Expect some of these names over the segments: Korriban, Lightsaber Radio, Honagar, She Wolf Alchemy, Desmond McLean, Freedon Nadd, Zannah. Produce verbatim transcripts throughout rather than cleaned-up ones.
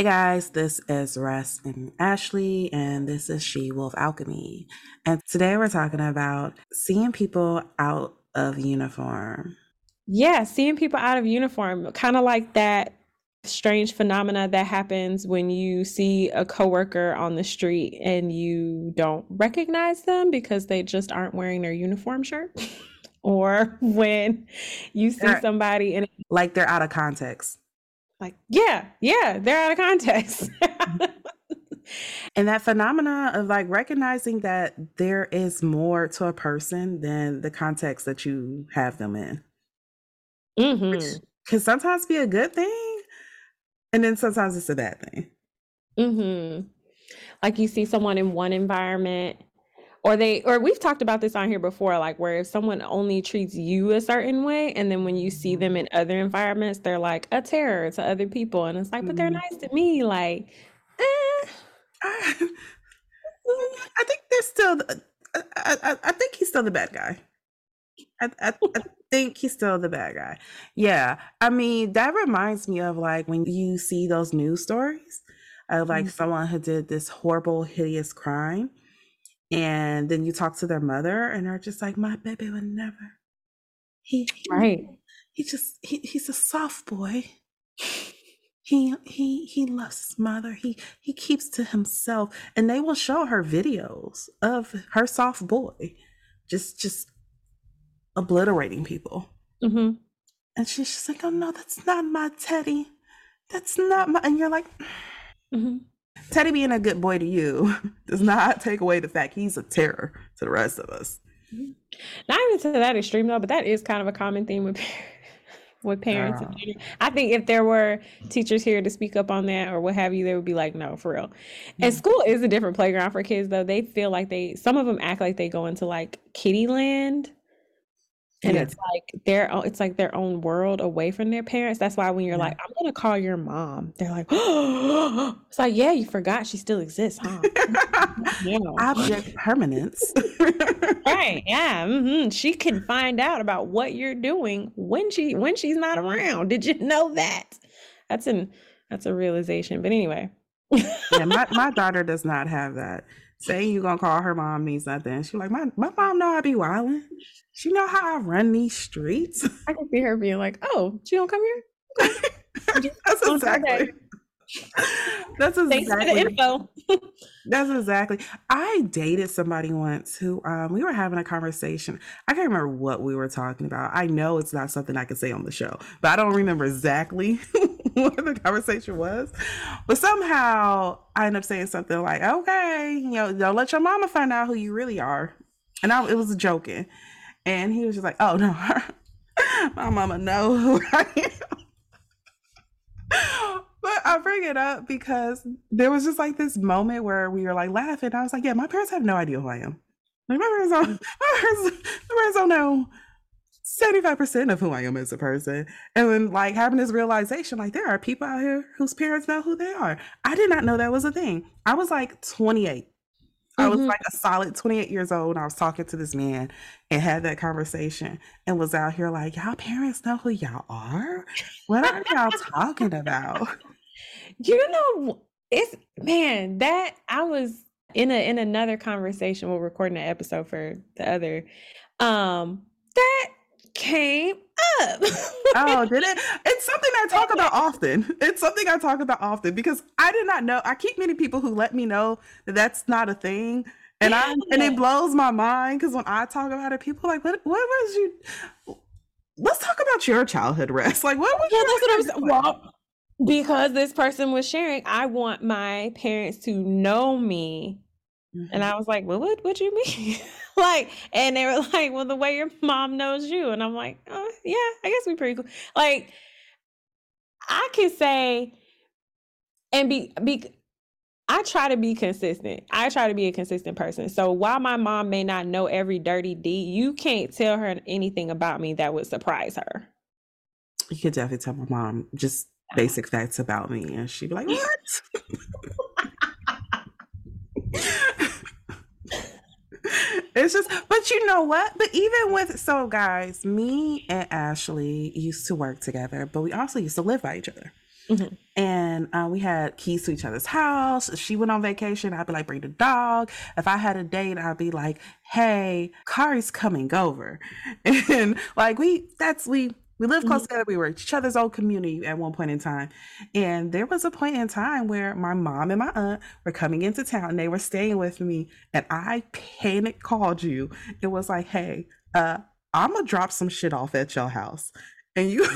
Hey guys, this is Ress and Ashley, and this is She Wolf Alchemy. And today we're talking about seeing people out of uniform. Yeah, seeing people out of uniform, kind of like that strange phenomena that happens when you see a coworker on the street and you don't recognize them because they just aren't wearing their uniform shirt. Or when you see they're, somebody and like they're out of context. Like, yeah, yeah, they're out of context. And that phenomena of like recognizing that there is more to a person than the context that you have them in. Mm-hmm. Which can sometimes be a good thing. And then sometimes it's a bad thing. Mm-hmm. Like you see someone in one environment or they, or we've talked about this on here before, like where if someone only treats you a certain way, and then when you see them in other environments, they're like a terror to other people. And it's like, but they're nice to me. Like, eh. I, I think they're still, I, I, I think he's still the bad guy. I, I, I think he's still the bad guy. Yeah. I mean, that reminds me of like when you see those news stories of like mm-hmm. someone who did this horrible, hideous crime. And then you talk to their mother and they're just like, my baby would never. He, he right. He just, he, he's a soft boy. He, he, he loves his mother. He, he keeps to himself. And they will show her videos of her soft boy, just, just obliterating people. Mm-hmm. And she's just like, oh no, that's not my Teddy. That's not my, and you're like, mm-hmm. Teddy being a good boy to you does not take away the fact he's a terror to the rest of us. Not even to that extreme though, but that is kind of a common theme with with parents. Yeah. I think if there were teachers here to speak up on that or what have you, they would be like, no, for real. Mm-hmm. And school is a different playground for kids though. They feel like they, some of them act like they go into like kiddie land. And yeah. it's like their own, it's like their own world away from their parents. That's why when you're yeah. like, I'm going to call your mom, they're like, oh, it's like, yeah, you forgot she still exists, huh? Yeah. Object permanence. Right. Yeah. Mm-hmm. She can find out about what you're doing when she, when she's not around. Did you know that? That's an, that's a realization. But anyway. Yeah, my, my daughter does not have that. Saying you're going to call her mom means nothing. She's like, my, my mom know I be wilding. She know how I run these streets. I can see her being like, oh, she don't come here? Okay. That's exactly. That's exactly. Thanks for the info. That's exactly. I dated somebody once who um, we were having a conversation. I can't remember what we were talking about. I know it's not something I could say on the show, but I don't remember exactly what the conversation was, but somehow I ended up saying something like, okay, you know, don't let your mama find out who you really are. And I, it was joking. And he was just like, oh no, my mama know who I am. But I bring it up because there was just like this moment where we were like laughing. I was like, yeah, my parents have no idea who I am. Like my parents don't, my parents, my parents don't know seventy-five percent of who I am as a person. And then like having this realization, like there are people out here whose parents know who they are. I did not know that was a thing. I was like twenty-eight. Mm-hmm. I was like a solid twenty-eight years old. And I was talking to this man and had that conversation and was out here like, y'all parents know who y'all are? What are y'all talking about? You know, it's, man, that I was in a, in another conversation. We're recording an episode for the other, um, that came up. Oh, did it? It's something I talk about often. It's something I talk about often because I did not know. I keep meeting people who let me know that that's not a thing. And yeah. I and it blows my mind because when I talk about it, people are like, what, what was you? Let's talk about your childhood, Rest. Like, what was yeah, your that's what I'm, well, because this person was sharing, I want my parents to know me. Mm-hmm. And I was like, well, what what do you mean? Like, and they were like, well, the way your mom knows you. And I'm like, oh, yeah, I guess we're pretty cool. Like, I can say, and be, be, I try to be consistent. I try to be a consistent person. So while my mom may not know every dirty deed, you can't tell her anything about me that would surprise her. You could definitely tell my mom just basic facts about me. And she'd be like, what? It's just, but you know what? But even with, so guys, me and Ashley used to work together, but we also used to live by each other. Mm-hmm. And uh, we had keys to each other's house. If she went on vacation, I'd be like, bring the dog. If I had a date, I'd be like, hey, Kari's coming over. And like, we, that's, we, we lived close mm-hmm. together. We were each other's old community at one point in time. And there was a point in time where my mom and my aunt were coming into town and they were staying with me. And I panic called you. It was like, hey, uh, I'm going to drop some shit off at your house. And you...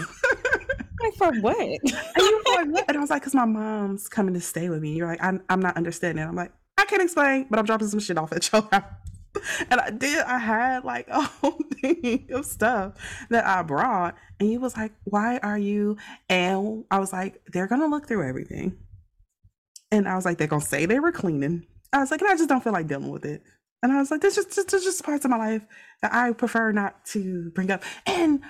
Like, for what? And you were like, what? And I was like, because my mom's coming to stay with me. And you're like, I'm, I'm not understanding. And I'm like, I can't explain, but I'm dropping some shit off at your house. And I did. I had like a whole thing of stuff that I brought. And he was like, why are you? And I was like, they're going to look through everything. And I was like, they're going to say they were cleaning. I was like, and I just don't feel like dealing with it. And I was like, there's just, just, just parts of my life that I prefer not to bring up. And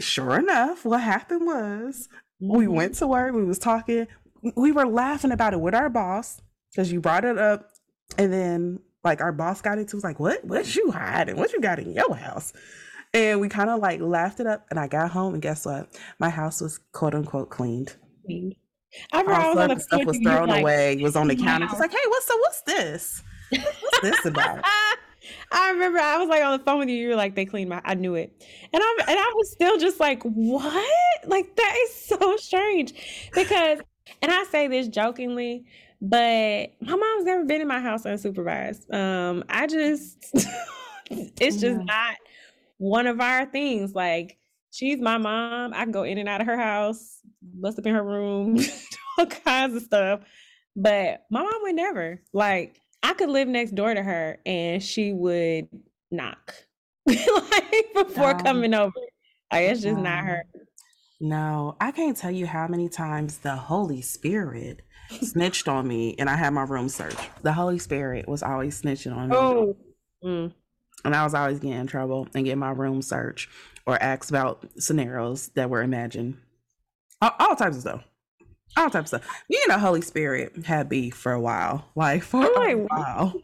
sure enough, what happened was we went to work. We was talking. We were laughing about it with our boss because you brought it up. And then like our boss got into it, was like, what? What you hiding? What you got in your house? And we kind of like laughed it up. And I got home and guess what? My house was quote unquote cleaned. I All I was stuff was thrown like, away. It was on the counter. It's like, hey, what's so? What's this? What's this about? I remember I was like on the phone with you. You were like, they cleaned my, I knew it. And I and I was still just like, what? Like, that is so strange because, and I say this jokingly, but my mom's never been in my house unsupervised. Um, I just, it's just not one of our things. Like, she's my mom. I can go in and out of her house, bust up in her room, all kinds of stuff. But my mom would never, like, I could live next door to her and she would knock like before um, coming over. Like, it's just um, not her. No, I can't tell you how many times the Holy Spirit snitched on me and I had my room searched. The Holy Spirit was always snitching on me. Oh. Mm. And I was always getting in trouble and getting my room searched or asked about scenarios that were imagined. All, all types of stuff. All types of stuff. Me and the Holy Spirit had beef for a while. Like, for like, a while.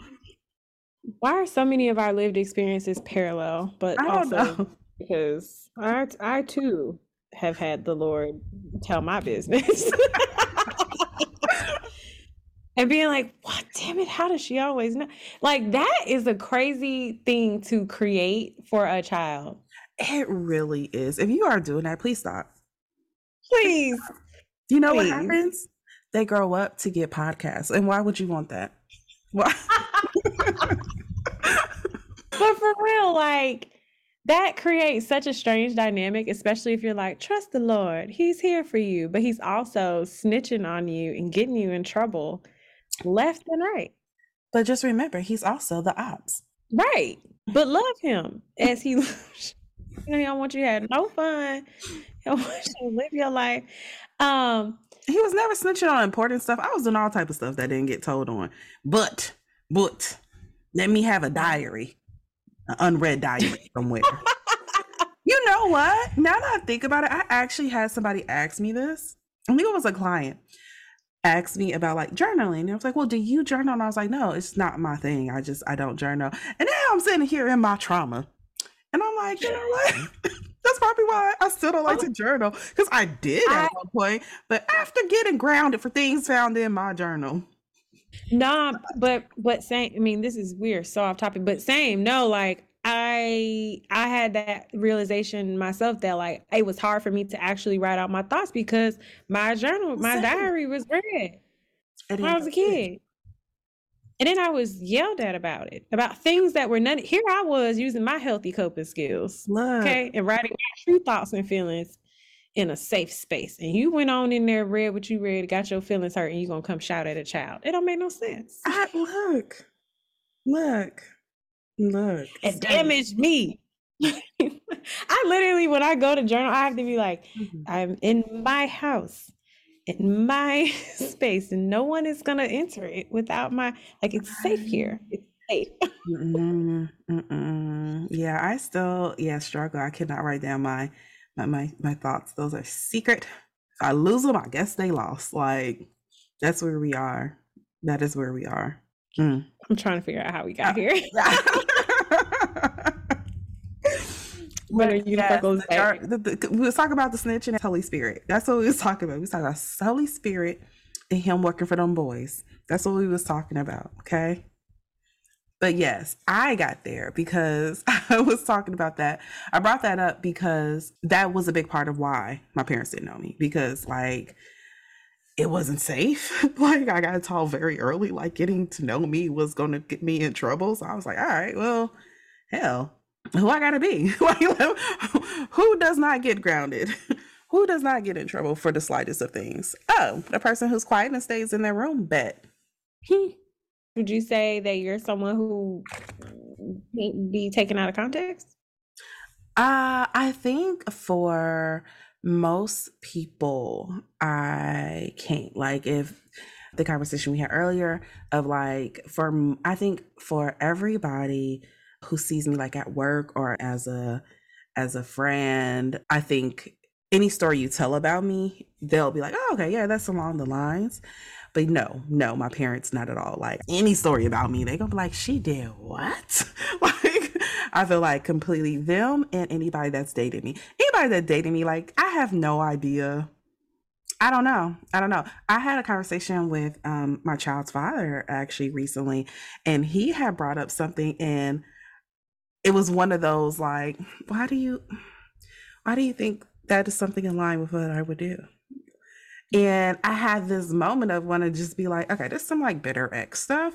Why are so many of our lived experiences parallel? But I don't also know. Because I, I, too, have had the Lord tell my business. And being like, what, damn it, how does she always know? Like, that is a crazy thing to create for a child. It really is. If you are doing that, please stop. Please. You know what happens? They grow up to get podcasts. And why would you want that? Why? But for real, like, that creates such a strange dynamic, especially if you're like, trust the Lord. He's here for you. But he's also snitching on you and getting you in trouble left and right. But just remember, he's also the ops. Right. But love him as he loves you. He don't want you to have no fun. He don't want you to live your life. Um, he was never snitching on important stuff. I was doing all type of stuff that didn't get told on. But, but, let me have a diary, an unread diary somewhere. You know what? Now that I think about it, I actually had somebody ask me this. I think it was a client asked me about like journaling. And I was like, well, do you journal? And I was like, no, it's not my thing. I just, I don't journal. And now I'm sitting here in my trauma. And I'm like, you know what? That's probably why I still don't like to journal, because I did at I, one point, but after getting grounded for things found in my journal. Nah, but but same. I mean, this is weird, so off topic, but same. No, like I I had that realization myself that like it was hard for me to actually write out my thoughts because my journal, my same. diary was read when I was a kid. And then I was yelled at about it, about things that were none. Here I was using my healthy coping skills, Love. okay, and writing my true thoughts and feelings in a safe space. And you went on in there, read what you read, got your feelings hurt, and you're going to come shout at a child. It don't make no sense. I, look, look, look. It damaged me. I literally, when I go to journal, I have to be like, mm-hmm. I'm in my house. In my space, and no one is gonna enter it without my, like, it's safe here. It's safe. mm-mm, mm-mm. Yeah, I still, yeah, struggle. I cannot write down my, my, my, my thoughts. Those are secret. If I lose them, I guess they lost. Like, that's where we are. That is where we are. Mm. I'm trying to figure out how we got uh, here. What are you yes, goes back? The, the, we was talking about the snitch and the Holy Spirit. That's what we was talking about. We was talking about Holy Spirit and him working for them boys. That's what we was talking about, okay? But yes, I got there because I was talking about that. I brought that up because that was a big part of why my parents didn't know me, because like it wasn't safe. Like I got told very early, like getting to know me was going to get me in trouble. So I was like, all right, well, hell, who I got to be? Like, who does not get grounded? Who does not get in trouble for the slightest of things? Oh, the person who's quiet and stays in their room, bet. Would you say that you're someone who can't be taken out of context? Uh, I think for most people, I can't. Like if the conversation we had earlier of like, for I think for everybody who sees me like at work or as a as a friend, I think any story you tell about me, they'll be like, oh, okay, yeah, that's along the lines. But no, no, my parents, not at all. Like any story about me, they're going to be like, she did what? Like, I feel like completely them and anybody that's dated me. Anybody that dated me, like, I have no idea. I don't know. I don't know. I had a conversation with um, my child's father actually recently, and he had brought up something, and it was one of those like, why do you, why do you think that is something in line with what I would do? And I had this moment of want to just be like, okay, this is some like bitter ex stuff.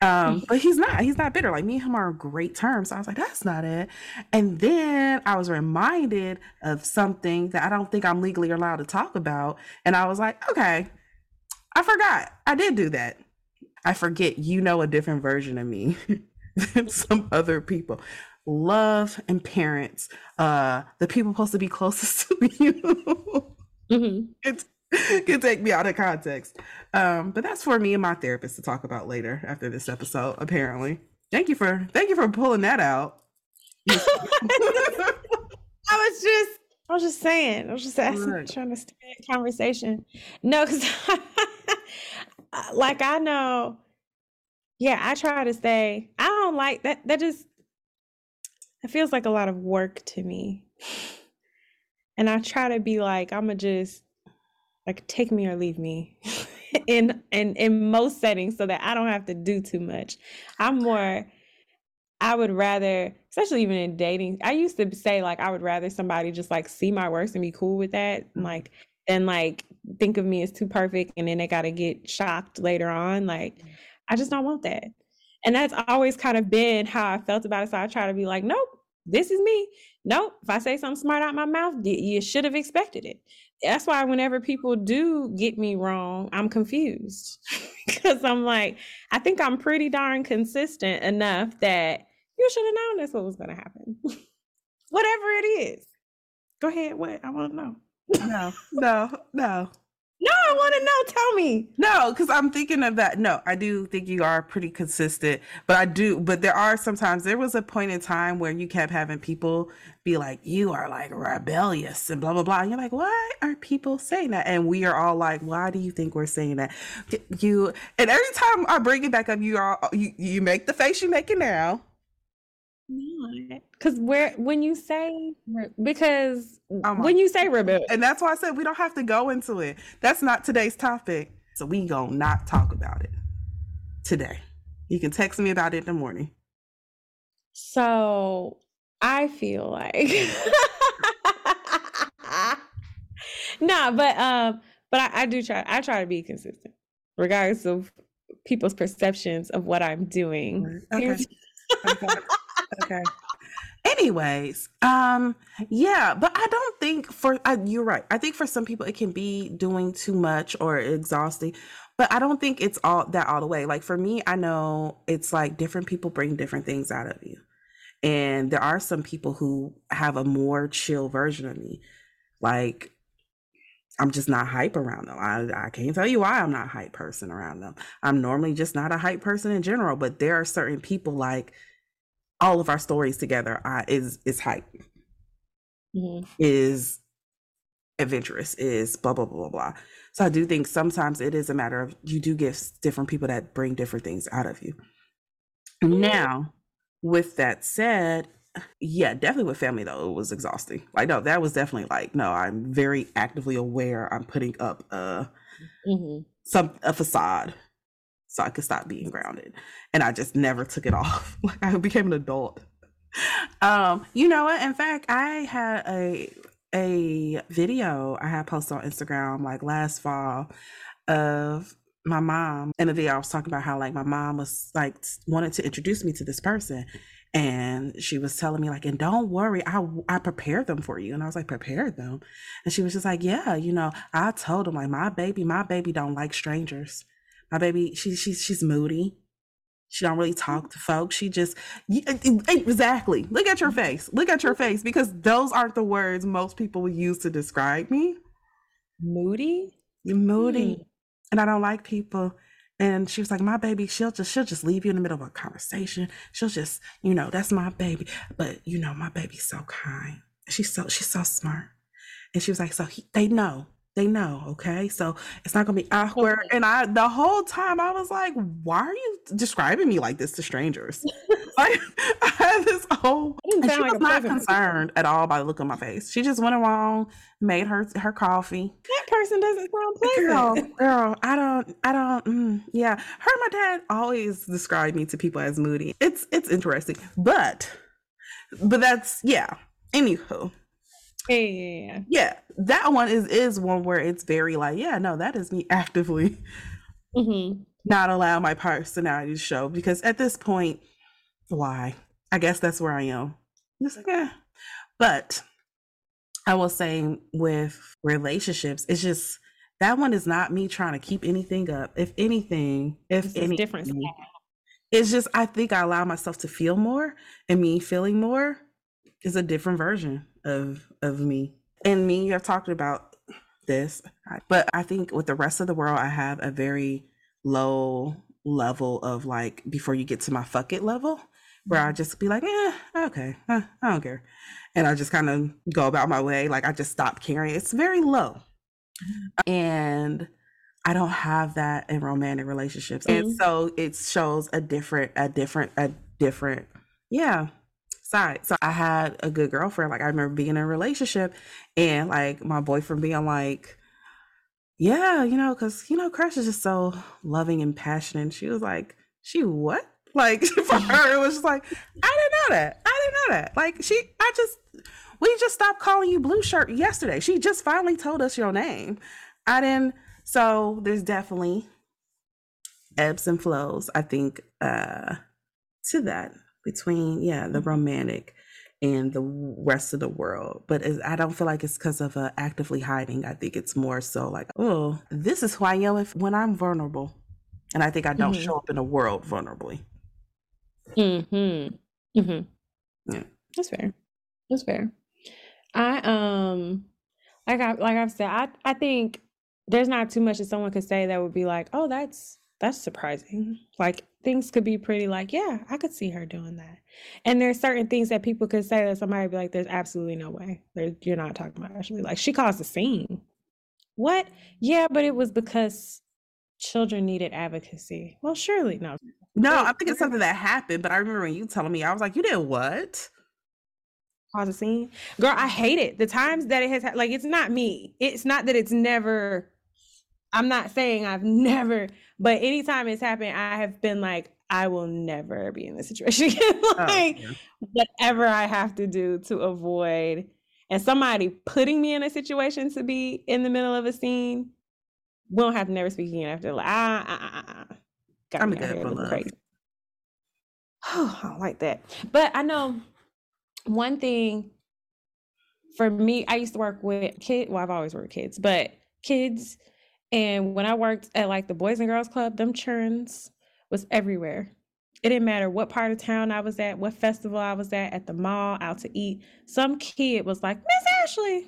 Um, but he's not, he's not bitter. Like me and him are on great terms. So I was like, that's not it. And then I was reminded of something that I don't think I'm legally allowed to talk about. And I was like, okay, I forgot. I did do that. I forget, you know, a different version of me than some other people. Love and parents, uh, the people supposed to be closest to you. Mm-hmm. It's, can take me out of context. Um, but that's for me and my therapist to talk about later after this episode, apparently. Thank you for thank you for pulling that out. I was just I was just saying, I was just asking, right. Trying to start a conversation. No, because like I know, yeah, I try to stay. I don't like that that just it feels like a lot of work to me. And I try to be like, I'ma just like take me or leave me in, in in most settings so that I don't have to do too much. I'm more, I would rather, especially even in dating, I used to say like, I would rather somebody just like see my works and be cool with that. And, like, than like think of me as too perfect and then they got to get shocked later on. Like, I just don't want that. And that's always kind of been how I felt about it. So I try to be like, nope, this is me. Nope. If I say something smart out my mouth, you should have expected it. That's why whenever people do get me wrong, I'm confused because I'm like, I think I'm pretty darn consistent enough that you should have known that's what was going to happen. Whatever it is. Go ahead. What? I want to know. No, no, no. No, I want to know. Tell me. No, because I'm thinking of that. No, I do think you are pretty consistent, but I do. But there are sometimes there was a point in time where you kept having people be like, you are like rebellious and blah, blah, blah. And you're like, why are people saying that? And we are all like, why do you think we're saying that? You and every time I bring it back up, you are you, you make the face you're making now. Because where when you say because oh when you say rebel, and that's why I said we don't have to go into it. That's not today's topic, so we gonna not talk about it today. You can text me about it in the morning. So I feel like nah, but um, but I, I do try. I try to be consistent, regardless of people's perceptions of what I'm doing. Okay. Okay. Anyways, um, yeah, but I don't think for, uh, you're right. I think for some people it can be doing too much or exhausting, but I don't think it's all that all the way. Like for me, I know it's like different people bring different things out of you. And there are some people who have a more chill version of me. Like I'm just not hype around them. I, I can't tell you why I'm not a hype person around them. I'm normally just not a hype person in general, but there are certain people like, all of our stories together uh, is is hype, mm-hmm. is adventurous, is blah, blah, blah, blah, blah. So I do think sometimes it is a matter of you do get different people that bring different things out of you. Mm-hmm. Now, with that said, Yeah, definitely with family though, it was exhausting. Like, no, that was definitely like, no, I'm very actively aware I'm putting up a mm-hmm. some a facade so I could stop being grounded, and I just never took it off. Like, I became an adult. Um, you know what? In fact, I had a a video I had posted on Instagram like last fall of my mom, and the video I was talking about how like my mom was like wanted to introduce me to this person. And she was telling me like, and don't worry, I I prepared them for you. And I was like, prepared them? And she was just like, yeah, you know, I told them like, my baby, my baby don't like strangers. My baby, she, she, she's moody. She don't really talk to folks. She just, exactly. Look at your face. Look at your face, because those aren't the words most people use to describe me. Moody? You're moody. Mm. And I don't like people. And she was like, my baby, she'll just she'll just leave you in the middle of a conversation. She'll just, you know, that's my baby. But, you know, my baby's so kind. She's so she's so smart. And she was like, so he, they know. They know. OK, so it's not going to be awkward. Okay. And I the whole time I was like, why are you describing me like this to strangers? Like, I had this whole and she was not concerned at all by the look on my face. She just went along, made her her coffee. That person doesn't sound pleasant. Girl, girl, I don't I don't. Mm, yeah. Her and my dad always described me to people as moody. It's it's interesting. But but that's yeah. Anywho. Yeah. Yeah, that one is is one where it's very like, yeah, no, that is me actively mm-hmm. not allow my personality to show, because at this point, why? I guess that's where I am. It's like, yeah. But I will say with relationships, it's just that one is not me trying to keep anything up. If anything, if any difference, it's just I think I allow myself to feel more, and me feeling more is a different version of of me. And me, you have talked about this, but I think with the rest of the world, I have a very low level of like, before you get to my fuck it level, where I just be like, eh, okay, eh, I don't care. And I just kind of go about my way. Like, I just stop caring. It's very low. And I don't have that in romantic relationships. Mm-hmm. And so it shows a different, a different, a different, yeah. Side. So I had a good girlfriend. Like, I remember being in a relationship and like my boyfriend being like, yeah, you know, because, you know, Crush is just so loving and passionate. And she was like, she what? Like, for her, it was just like, I didn't know that. I didn't know that. Like, she, I just, we just stopped calling you Blue Shirt yesterday. She just finally told us your name. I didn't. So there's definitely ebbs and flows, I think, uh, to that. Between yeah the romantic and the rest of the world. But I don't feel like it's because of uh, actively hiding. I think it's more so like, oh, this is who I am if, when I'm vulnerable, and I think I don't mm-hmm. show up in the world vulnerably. Mm-hmm. Mm-hmm. Yeah, that's fair. That's fair. I um like I like I've said I I think there's not too much that someone could say that would be like, oh, that's that's surprising. Like, things could be pretty like, yeah, I could see her doing that. And there's certain things that people could say that somebody would be like, there's absolutely no way. There, you're not talking about Ashley. Like, she caused a scene. What? Yeah, but it was because children needed advocacy. Well, surely no. No, I think it's something that happened, but I remember when you telling me, I was like, you did what? Cause a scene? Girl, I hate it. The times that it has, ha- like, it's not me. It's not that it's never... I'm not saying I've never, but anytime it's happened, I have been like, I will never be in this situation again. Like, oh, yeah. Whatever I have to do to avoid, and somebody putting me in a situation to be in the middle of a scene, won't have to never speak again after. Like, ah, ah, ah, ah. Got I'm me out here looking crazy. Oh, I don't like that. But I know one thing for me, I used to work with kids. Well, I've always worked with kids, but kids. And when I worked at like the Boys and Girls Club, them churns was everywhere. It didn't matter what part of town I was at, what festival I was at, at the mall, out to eat. Some kid was like, Miss Ashley.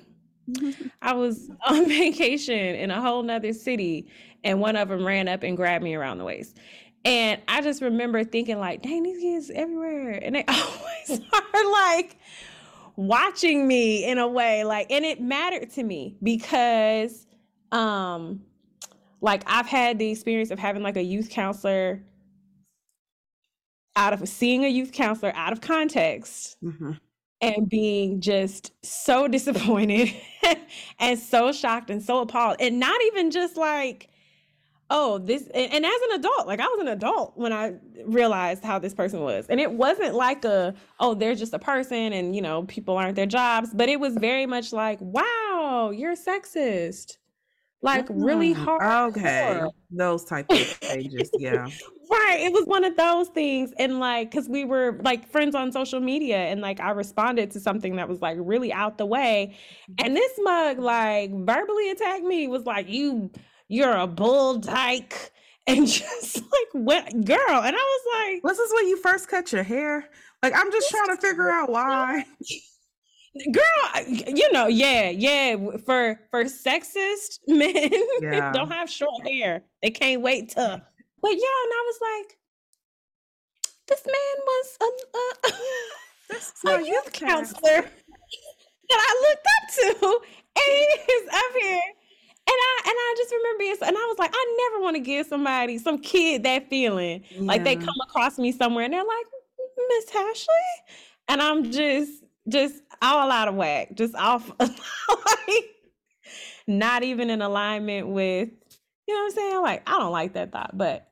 Mm-hmm. I was on vacation in a whole nother city, and one of them ran up and grabbed me around the waist. And I just remember thinking like, dang, these kids everywhere. And they always are like watching me in a way. Like, and it mattered to me because um, like I've had the experience of having like a youth counselor out of seeing a youth counselor out of context mm-hmm. and being just so disappointed and so shocked and so appalled, and not even just like, oh, this, and, and as an adult, like I was an adult when I realized how this person was. And it wasn't like a, oh, they're just a person and, you know, people aren't their jobs, but it was very much like, wow, you're sexist. Like mm-hmm. really hard. Okay. Work. Those type of stages. Yeah. Right. It was one of those things. And like, cause we were like friends on social media, and like, I responded to something that was like really out the way. And this mug like verbally attacked me, was like, you, you're a bull dyke, and just like, what, girl? And I was like, this is when you first cut your hair. Like, I'm just trying to figure out why. Girl, you know, yeah, yeah. For for sexist men, yeah. Don't have short hair. They can't wait to. But yeah, and I was like, this man was a, a, this a youth counselor that I looked up to, and he is up here. And I and I just remember it, and I was like, I never want to give somebody, some kid, that feeling. Yeah. Like they come across me somewhere and they're like, Miss Ashley, and I'm just just all out of whack, just off, like not even in alignment with, you know what I'm saying? Like, I don't like that thought, but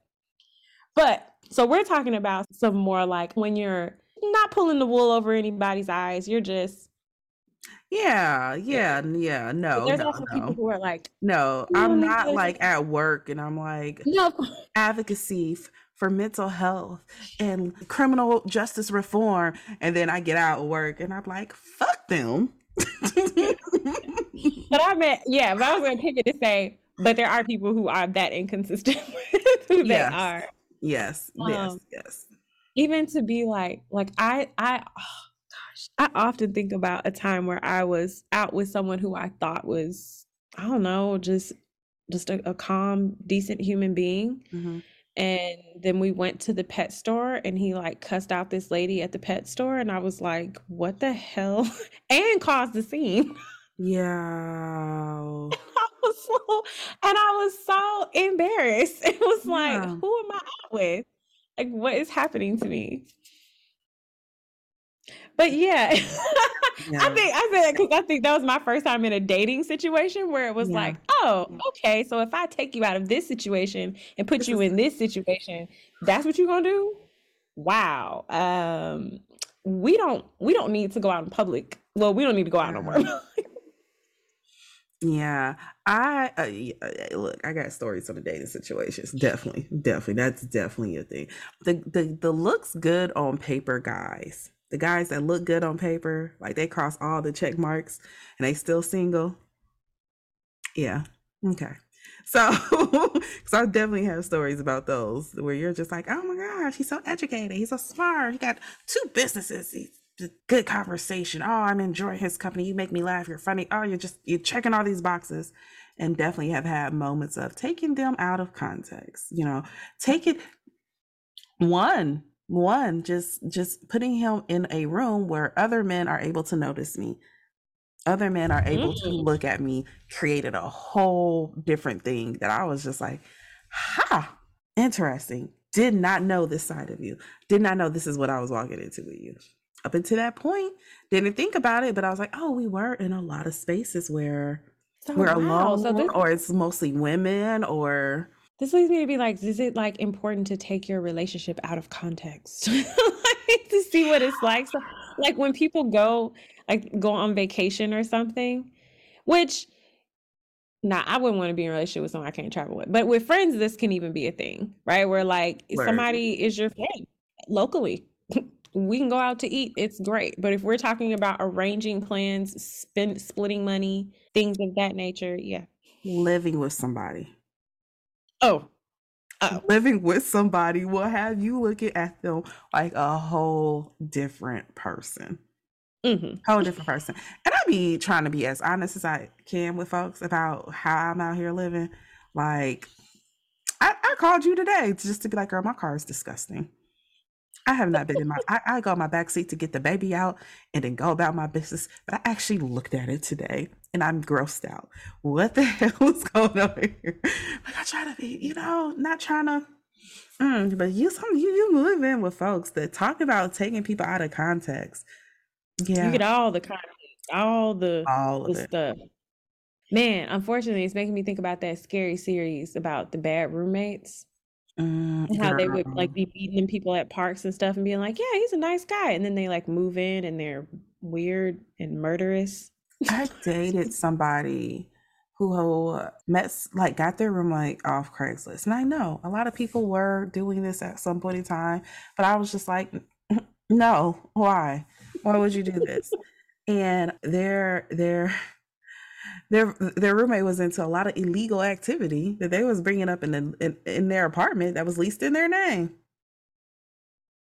but so we're talking about some more like when you're not pulling the wool over anybody's eyes, you're just. Yeah, yeah, yeah. No, there's no, also no. people who are like, no, I'm not like at work, and I'm like, no, advocacy f- for mental health and criminal justice reform, and then I get out of work, and I'm like, fuck them. But I meant, yeah, but I was gonna take it to say, but there are people who are that inconsistent. Who yes. They are. Yes, um, yes, yes. Even to be like, like I, I. Oh, I often think about a time where I was out with someone who I thought was, I don't know, just just a, a calm, decent human being. Mm-hmm. And then we went to the pet store, and he like cussed out this lady at the pet store. And I was like, what the hell? And caused the scene. Yeah. I was so, and I was so embarrassed. It was like, yeah. Who am I out with? Like, what is happening to me? But yeah, yeah. I think I said because I think that was my first time in a dating situation where it was yeah. like, oh, okay, so if I take you out of this situation and put this you is- in this situation, that's what you're gonna do? Wow. Um, we don't we don't need to go out in public. Well, we don't need to go out no more. Yeah, I uh, look. I got stories on the dating situations. Definitely, definitely, that's definitely a thing. The the the looks good on paper guys. The guys that look good on paper, like they cross all the check marks and they still single. Yeah. Okay. So, because I definitely have stories about those where you're just like, oh my gosh, he's so educated. He's so smart. He got two businesses. He's good conversation. Oh, I'm enjoying his company. You make me laugh. You're funny. Oh, you're just, you're checking all these boxes. And definitely have had moments of taking them out of context, you know, take it one. One, just just putting him in a room where other men are able to notice me. Other men are able mm. to look at me, created a whole different thing that I was just like, ha, interesting. Did not know this side of you. Did not know this is what I was walking into with you. Up until that point, didn't think about it, but I was like, oh, we were in a lot of spaces where so we're wow. alone so this- or it's mostly women or... This leads me to be like, is it like important to take your relationship out of context like, to see what it's like? So, like when people go, like go on vacation or something, which, nah, I wouldn't want to be in a relationship with someone I can't travel with. But with friends, this can even be a thing, right? Where like right. somebody is your friend locally. We can go out to eat. It's great. But if we're talking about arranging plans, spend, splitting money, things of that nature, yeah. Living with somebody. Oh. oh, living with somebody will have you looking at them like a whole different person, mm-hmm. whole different person. And I be trying to be as honest as I can with folks about how I'm out here living. Like, I, I called you today just to be like, girl, my car is disgusting. I have not been in my, I, I go in my backseat to get the baby out and then go about my business. But I actually looked at it today and I'm grossed out. What the hell is going on here? Like I try to be, you know, not trying to Mm, but you, some you, you move in with folks that talk about taking people out of context. Yeah, you get all the context, all the all of the it. Stuff. Man, unfortunately, it's making me think about that scary series about the bad roommates. Mm, and how they would like be meeting people at parks and stuff and being like, yeah, he's a nice guy. And then they like move in and they're weird and murderous. I dated somebody who met, like got their roommate off Craigslist. And I know a lot of people were doing this at some point in time, but I was just like, no, why? Why would you do this? And their, their, their, their roommate was into a lot of illegal activity that they was bringing up in, the, in, in their apartment that was leased in their name.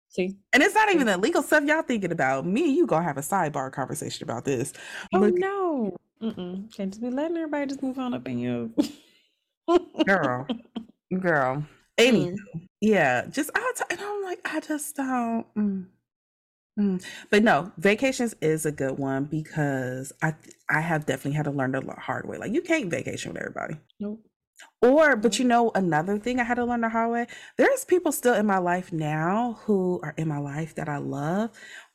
See? And it's not even the legal stuff y'all thinking about. Me and you gonna have a sidebar conversation about this. Oh, Look- no. Mm-mm. Can't just be letting everybody just move on up in you. Girl. Girl. Anywho. Mm. Yeah. Just, I'll t- and I'm like, I just don't. Mm. Mm. But no, vacations is a good one because I I have definitely had to learn the hard way. Like, you can't vacation with everybody. Nope. Or, but you know, another thing I had to learn the hard way, there's people still in my life now who are in my life that I love,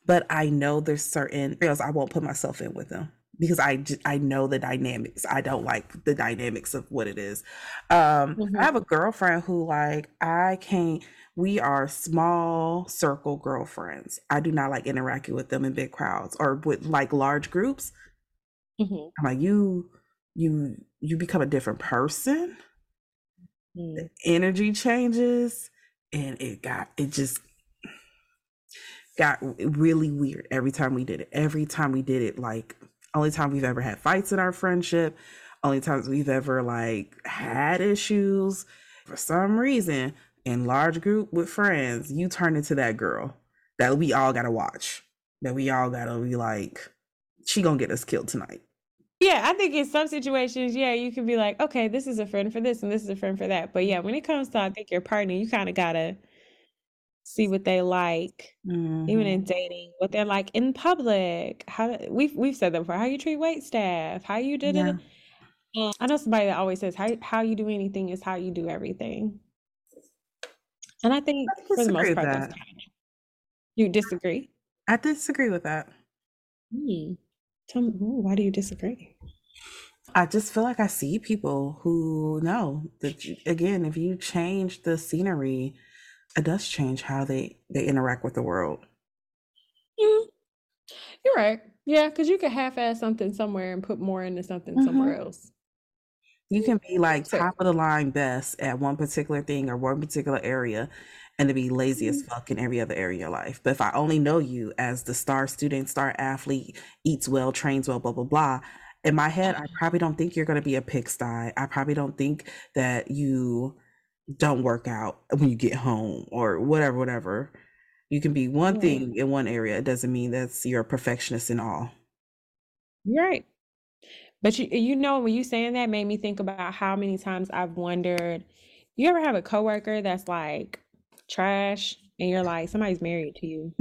but I know there's certain areas I won't put myself in with them because I, I know the dynamics. I don't like the dynamics of what it is. Um, mm-hmm. I have a girlfriend who like, I can't, we are small circle girlfriends. I do not like interacting with them in big crowds or with like large groups. Mm-hmm. I'm like, you... you you become a different person. Mm. The energy changes and it got it just got really weird every time we did it every time we did it like only time we've ever had fights in our friendship, only times we've ever like had issues for some reason in large group with friends. You turn into that girl that we all gotta watch, that we all gotta be like, she gonna get us killed tonight. Yeah, I think in some situations, yeah, you can be like, okay, this is a friend for this and this is a friend for that. But yeah, when it comes to, I think, your partner, you kind of got to see what they like, mm-hmm. even in dating, what they're like in public. How We've we've said that before, how you treat waitstaff, how you did yeah. it. And I know somebody that always says, how, how you do anything is how you do everything. And I think I for the most part, that's kind of, you disagree? I disagree with that. Hmm. Tell me, why do you disagree? I just feel like I see people who know that, you, again, if you change the scenery, it does change how they, they interact with the world. Mm. You're right. Yeah, because you can half-ass something somewhere and put more into something mm-hmm. somewhere else. You can be like top of the line best at one particular thing or one particular area and to be lazy as fuck in every other area of your life. But if I only know you as the star student, star athlete, eats well, trains well, blah, blah, blah, in my head, I probably don't think you're going to be a pigsty. I probably don't think that you don't work out when you get home or whatever, whatever. You can be one thing in one area. It doesn't mean that's you're a perfectionist in all. Right. But you, you know, when you saying that made me think about how many times I've wondered, you ever have a coworker that's like trash and you're like, somebody's married to you.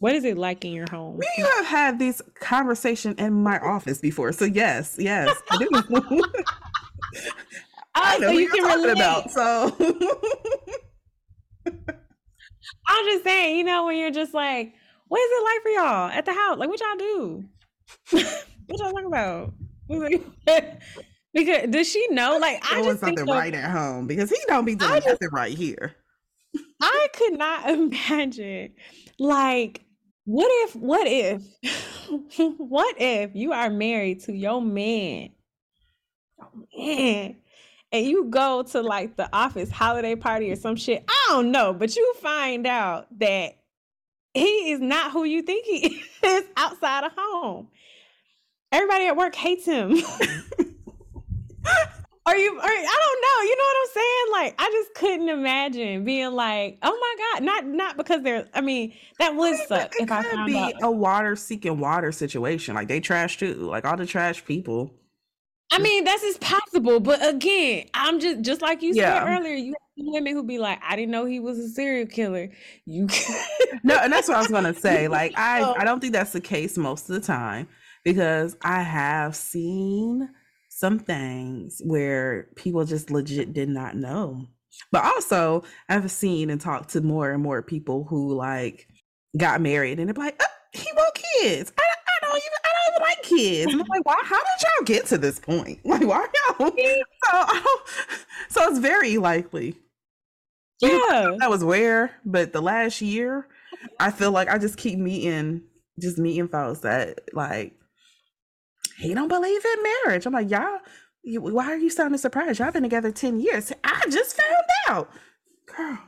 What is it like in your home? You have had this conversation in my office before. So yes, yes, I do. I know so what you you're can relate. About, so. I'm just saying, you know, when you're just like, what is it like for y'all at the house? Like, what y'all do? What y'all talking about? Because does she know? Like, I doing just something think, right like, at home because he don't be doing just, nothing right here. I could not imagine. Like, what if? What if? What if you are married to your man, man, and you go to like the office holiday party or some shit? I don't know, but you find out that he is not who you think he is outside of home. Everybody at work hates him. Or you, or I don't know, you know what I'm saying? Like, I just couldn't imagine being like, oh my God, not not because they're, I mean, that would suck if I found out. It could be a water seeking water situation. Like, they trash too, like all the trash people. I mean, that's just possible, but again, I'm just, just like you yeah. said earlier, you have women who be like, I didn't know he was a serial killer. You No, and that's what I was gonna say. Like, I, I don't think that's the case most of the time. Because I have seen some things where people just legit did not know. But also, I've seen and talked to more and more people who like got married and they're like, oh, he want kids. I, I don't even, I don't even like kids. And I'm like, why? How did y'all get to this point? Like, why y'all? So, I don't, so it's very likely. Yeah, that was where. But the last year, I feel like I just keep meeting, just meeting folks that like, he don't believe in marriage. I'm like, y'all. Why are you sounding surprised? Y'all been together ten years. I just found out, girl.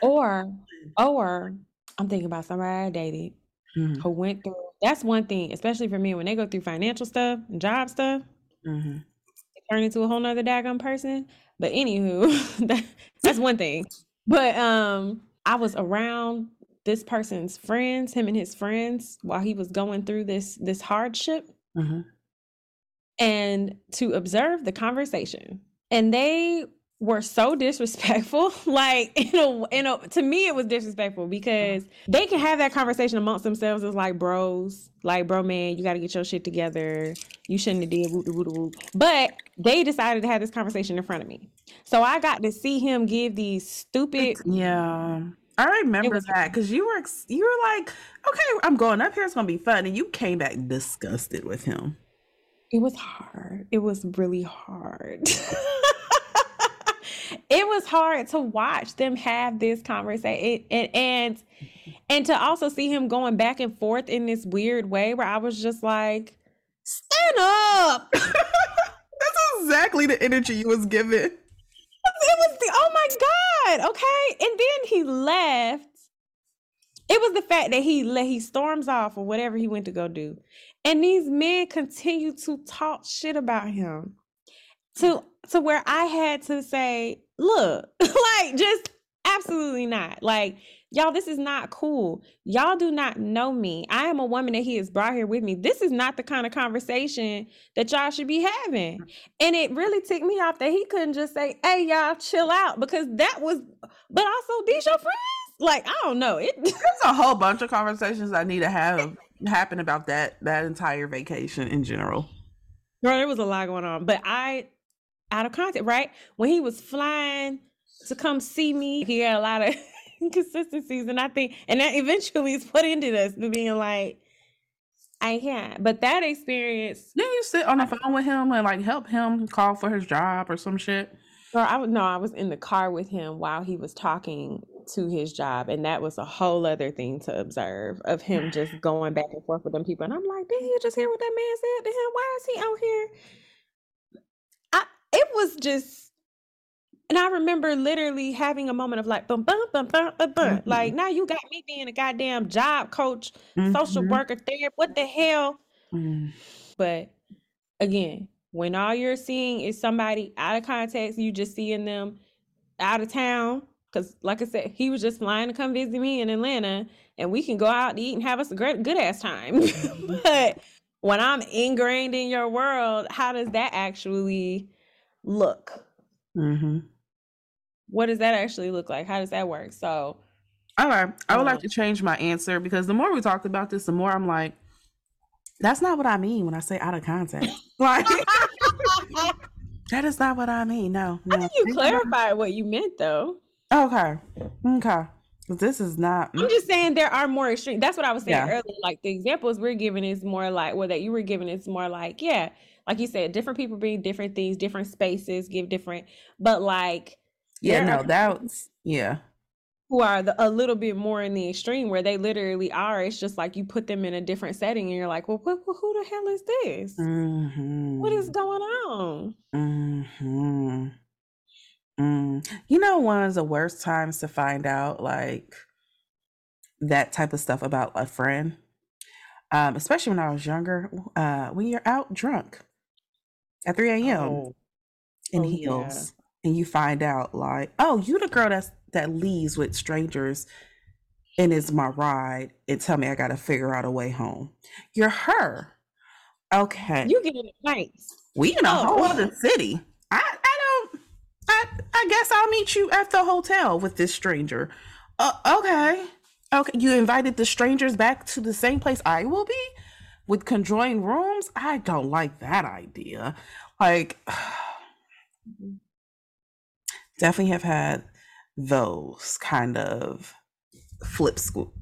Or, or I'm thinking about somebody I dated mm-hmm. who went through. That's one thing, especially for men, when they go through financial stuff and job stuff, mm-hmm. they turn into a whole nother daggone person. But anywho, that, that's one thing. But um, I was around this person's friends, him and his friends, while he was going through this this hardship. Mm-hmm. And to observe the conversation, and they were so disrespectful. Like, you know, you know, to me it was disrespectful because they can have that conversation amongst themselves. It's like bros, like bro, man, you got to get your shit together. You shouldn't have did whoop, whoop, whoop. But they decided to have this conversation in front of me, so I got to see him give these stupid. Yeah, I remember that because you were you were like, okay, I'm going up here. It's gonna be fun, and you came back disgusted with him. It was hard. It was really hard. It was hard to watch them have this conversation and, and and to also see him going back and forth in this weird way where I was just like, stand up. That's exactly the energy you was given. It was the, oh my God, okay. And then he left. It was the fact that he let he storms off or whatever he went to go do. And these men continue to talk shit about him to, to where I had to say, look, like, just absolutely not. Like, y'all, this is not cool. Y'all do not know me. I am a woman that he has brought here with me. This is not the kind of conversation that y'all should be having. And it really ticked me off that he couldn't just say, hey, y'all, chill out, because that was, but also these your friends. Like, I don't know. It, there's a whole bunch of conversations I need to have happen about that that entire vacation in general. Girl, there was a lot going on. But I, out of context, right? When he was flying to come see me, he had a lot of inconsistencies. And I think, and that eventually is what ended us to being like, I can't. But that experience. Didn't you sit on the phone with him and like help him call for his job or some shit? Girl, I was, no, I was in the car with him while he was talking to his job, and that was a whole other thing to observe of him just going back and forth with them people. And I'm like, did he just hear what that man said to him? Why is he out here? I it was just, and I remember literally having a moment of like, bum bum bum bum bum bum. Mm-hmm. Like, now you got me being a goddamn job coach, mm-hmm. social worker, therapist. What the hell? Mm. But again, when all you're seeing is somebody out of context, you just seeing them out of town. Because like I said, he was just flying to come visit me in Atlanta, and we can go out to eat and have us a great, good ass time. But when I'm ingrained in your world, how does that actually look? Mm-hmm. What does that actually look like? How does that work? So, all right, I would um, like to change my answer, because the more we talked about this, the more I'm like, that's not what I mean when I say out of context. Like. That is not what I mean. No, no. I think you clarified what you meant, though. Okay. Okay. This is not. I'm just saying there are more extreme. That's what I was saying yeah. earlier. Like, the examples we're giving is more like, well, that you were giving is more like, yeah, like you said, different people bring different things, different spaces, give different. But like, yeah, no, that's yeah. who are the, a little bit more in the extreme where they literally are. It's just like you put them in a different setting and you're like, well, wh- wh- who the hell is this? Mm-hmm. What is going on? Mm-hmm. Mm. You know, one of the worst times to find out like that type of stuff about a friend, um, especially when I was younger, uh, when you're out drunk at three a.m. Oh. in oh, heels yeah. and you find out like, oh, you the girl that's that leaves with strangers and is my ride and tell me I gotta figure out a way home. You're her. Okay. You get in a fight. We in a oh. whole other city. I, I don't I I guess I'll meet you at the hotel with this stranger. Uh, okay. Okay. You invited the strangers back to the same place I will be with conjoined rooms? I don't like that idea. Like definitely have had those kind of flip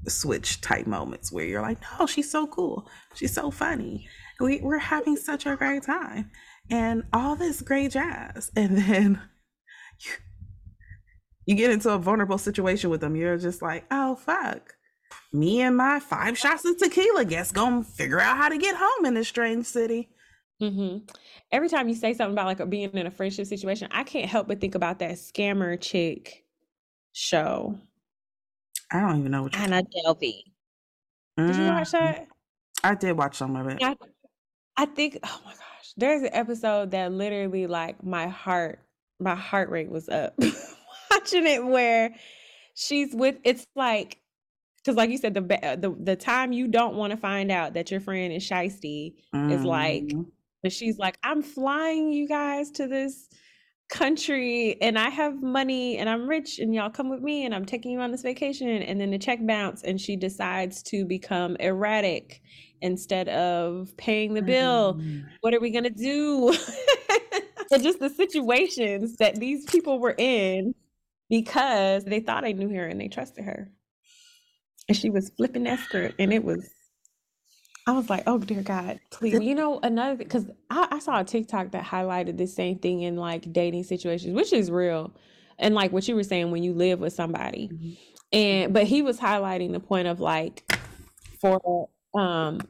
switch type moments where you're like, no, she's so cool, she's so funny, we, we're having such a great time and all this great jazz, and then you, you get into a vulnerable situation with them. You're just like, oh fuck, me and my five shots of tequila guess gonna figure out how to get home in this strange city. Mm-hmm. Every time you say something about like being in a friendship situation, I can't help but think about that Scammer Chick show. I don't even know what you're talking about. Did you watch that? I did watch some of it. I, I think, oh my gosh, there's an episode that literally like my heart, my heart rate was up watching it, where she's with, it's like, because like you said, the, the the time you don't want to find out that your friend is shiesty mm. is like, but she's like, I'm flying you guys to this country and I have money and I'm rich and y'all come with me and I'm taking you on this vacation. And then the check bounce and she decides to become erratic instead of paying the bill. Mm. What are we gonna do? And just the situations that these people were in because they thought they knew her and they trusted her. And she was flipping that skirt and it was, I was like, oh dear God, please. You know, another thing, because I, I saw a TikTok that highlighted this same thing in like dating situations, which is real. And like what you were saying, when you live with somebody. Mm-hmm. And but he was highlighting the point of like, for um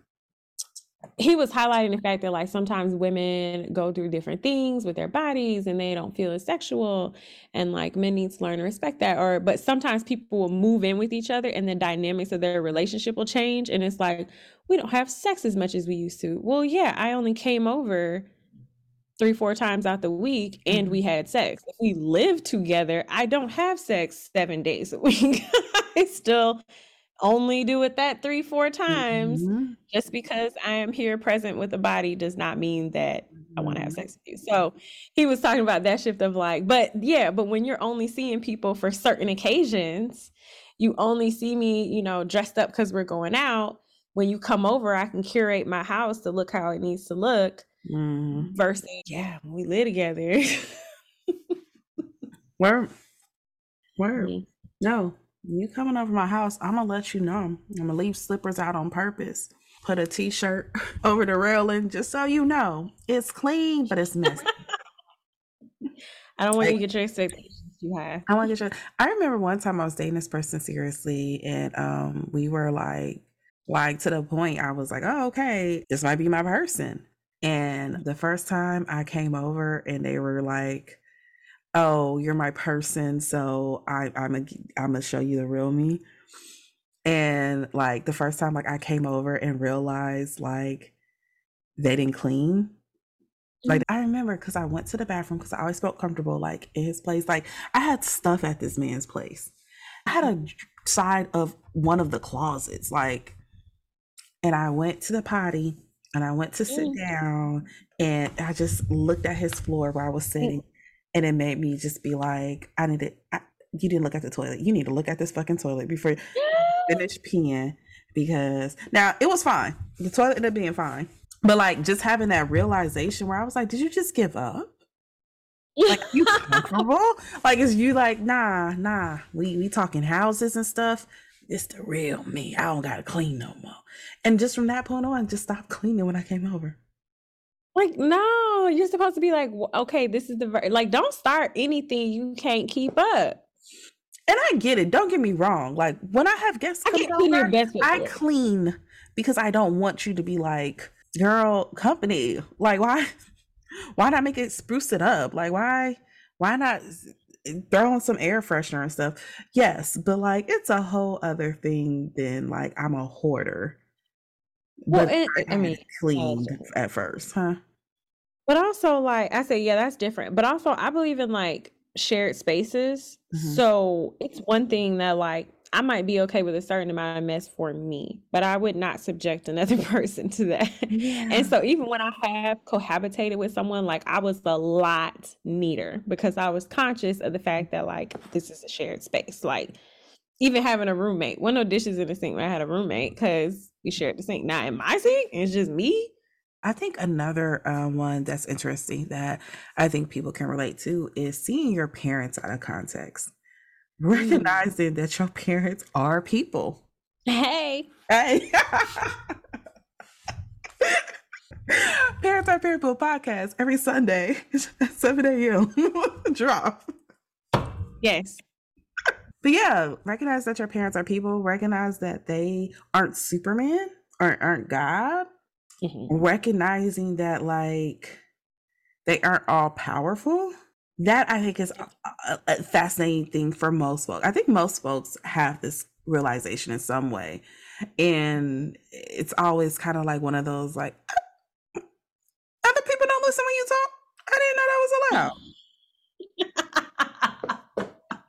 he was highlighting the fact that like sometimes women go through different things with their bodies and they don't feel as sexual, and like men need to learn to respect that. Or but sometimes people will move in with each other and the dynamics of their relationship will change, and it's like, we don't have sex as much as we used to. Well, yeah, I only came over three, four times out the week and we had sex. If we live together, I don't have sex seven days a week. I still only do it that three, four times. Mm-hmm. Just because I am here present with a body does not mean that I want to have sex with you. So he was talking about that shift of like, but yeah, but when you're only seeing people for certain occasions, you only see me, you know, dressed up because we're going out. When you come over, I can curate my house to look how it needs to look. Mm. Versus, yeah, we live together. Word. Word. Mm-hmm. No, you coming over my house, I'm going to let you know. I'm going to leave slippers out on purpose. Put a t-shirt over the railing just so you know. It's clean, but it's messy. I don't want you to get your expectations too high. I want to get your... I remember one time I was dating this person seriously, and um, we were like, Like to the point I was like, oh, okay, this might be my person. And the first time I came over and they were like, oh, you're my person. So I, I'm a, I'm gonna show you the real me. And like the first time, like I came over and realized like they didn't clean. Like I remember, cause I went to the bathroom cause I always felt comfortable like in his place. Like I had stuff at this man's place. I had a side of one of the closets, like, and I went to the potty and I went to sit down and I just looked at his floor where I was sitting, and it made me just be like, I need to, I, you didn't look at the toilet. You need to look at this fucking toilet before you finish peeing, because now it was fine. The toilet ended up being fine. But like just having that realization where I was like, did you just give up? Like, are you comfortable? Like, is you like, nah, nah, we, we talking houses and stuff. It's the real me. I don't gotta clean no more. And just from that point on, I just stopped cleaning when I came over. Like, no, you're supposed to be like, okay, this is the ver-. Like, don't start anything you can't keep up. And I get it. Don't get me wrong. Like, when I have guests come over, I clean because I don't want you to be like, girl, company. Like, why? Why not make it, spruce it up? Like, why? Why not throw on some air freshener and stuff? Yes, but like it's a whole other thing than like I'm a hoarder. Well, it, I, I mean, clean at first, huh? But also, like I say, yeah, that's different. But also, I believe in like shared spaces. Mm-hmm. So it's one thing that like I might be okay with a certain amount of mess for me, but I would not subject another person to that. Yeah. And so even when I have cohabitated with someone, like I was a lot neater because I was conscious of the fact that like, this is a shared space. Like even having a roommate, well, no dishes in the sink when I had a roommate because we shared the sink, not in my sink. It's just me. I think another uh, one that's interesting that I think people can relate to is seeing your parents out of context. Recognizing mm. that your parents are people. Hey. Hey. Parents Are People podcast every Sunday at seven a.m. Drop. Yes. But yeah, recognize that your parents are people. Recognize that they aren't Superman or aren't God. Mm-hmm. Recognizing that, like, they aren't all powerful. That I think is a, a fascinating thing for most folks. I think most folks have this realization in some way, and it's always kind of like one of those, like, other people don't listen when you talk. I didn't know that was allowed.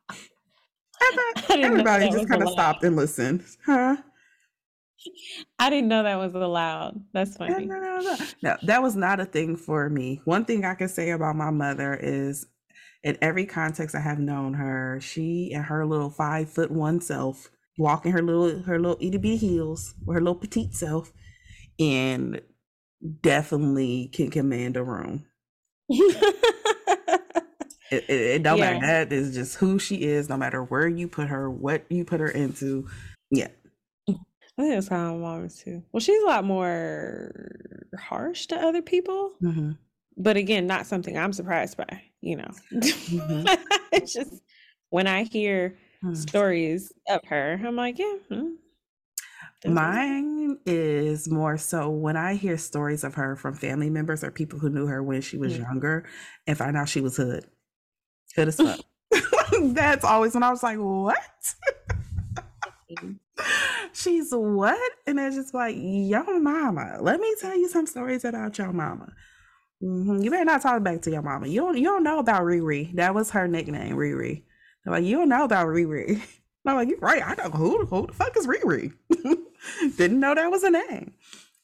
I thought everybody just kind of stopped and listened, huh? I didn't know that was allowed. That's funny. No, no, no, no. no, that was not a thing for me. One thing I can say about my mother is, in every context I have known her, she and her little five foot one self, walking her little her little itty bitty heels, or her little petite self, and definitely can command a room. It, it, it don't yeah. matter. That is just who she is. No matter where you put her, what you put her into, yeah. I think that's how my mom is too. Well, she's a lot more harsh to other people, mm-hmm. but again, not something I'm surprised by. You know, mm-hmm. It's just when I hear mm-hmm. stories of her, I'm like, yeah. Hmm. Mine is more so when I hear stories of her from family members or people who knew her when she was mm-hmm. younger, and find out she was hood, hood as fuck. That's always when I was like, what? She's what? And they're just like, your mama, let me tell you some stories about your mama. Mm-hmm. You better not talk back to your mama. You don't, you don't know about Riri. That was her nickname, Riri. They're like, you don't know about Riri. I'm like, you're right. I don't know who, who the fuck is Riri. Didn't know that was a name.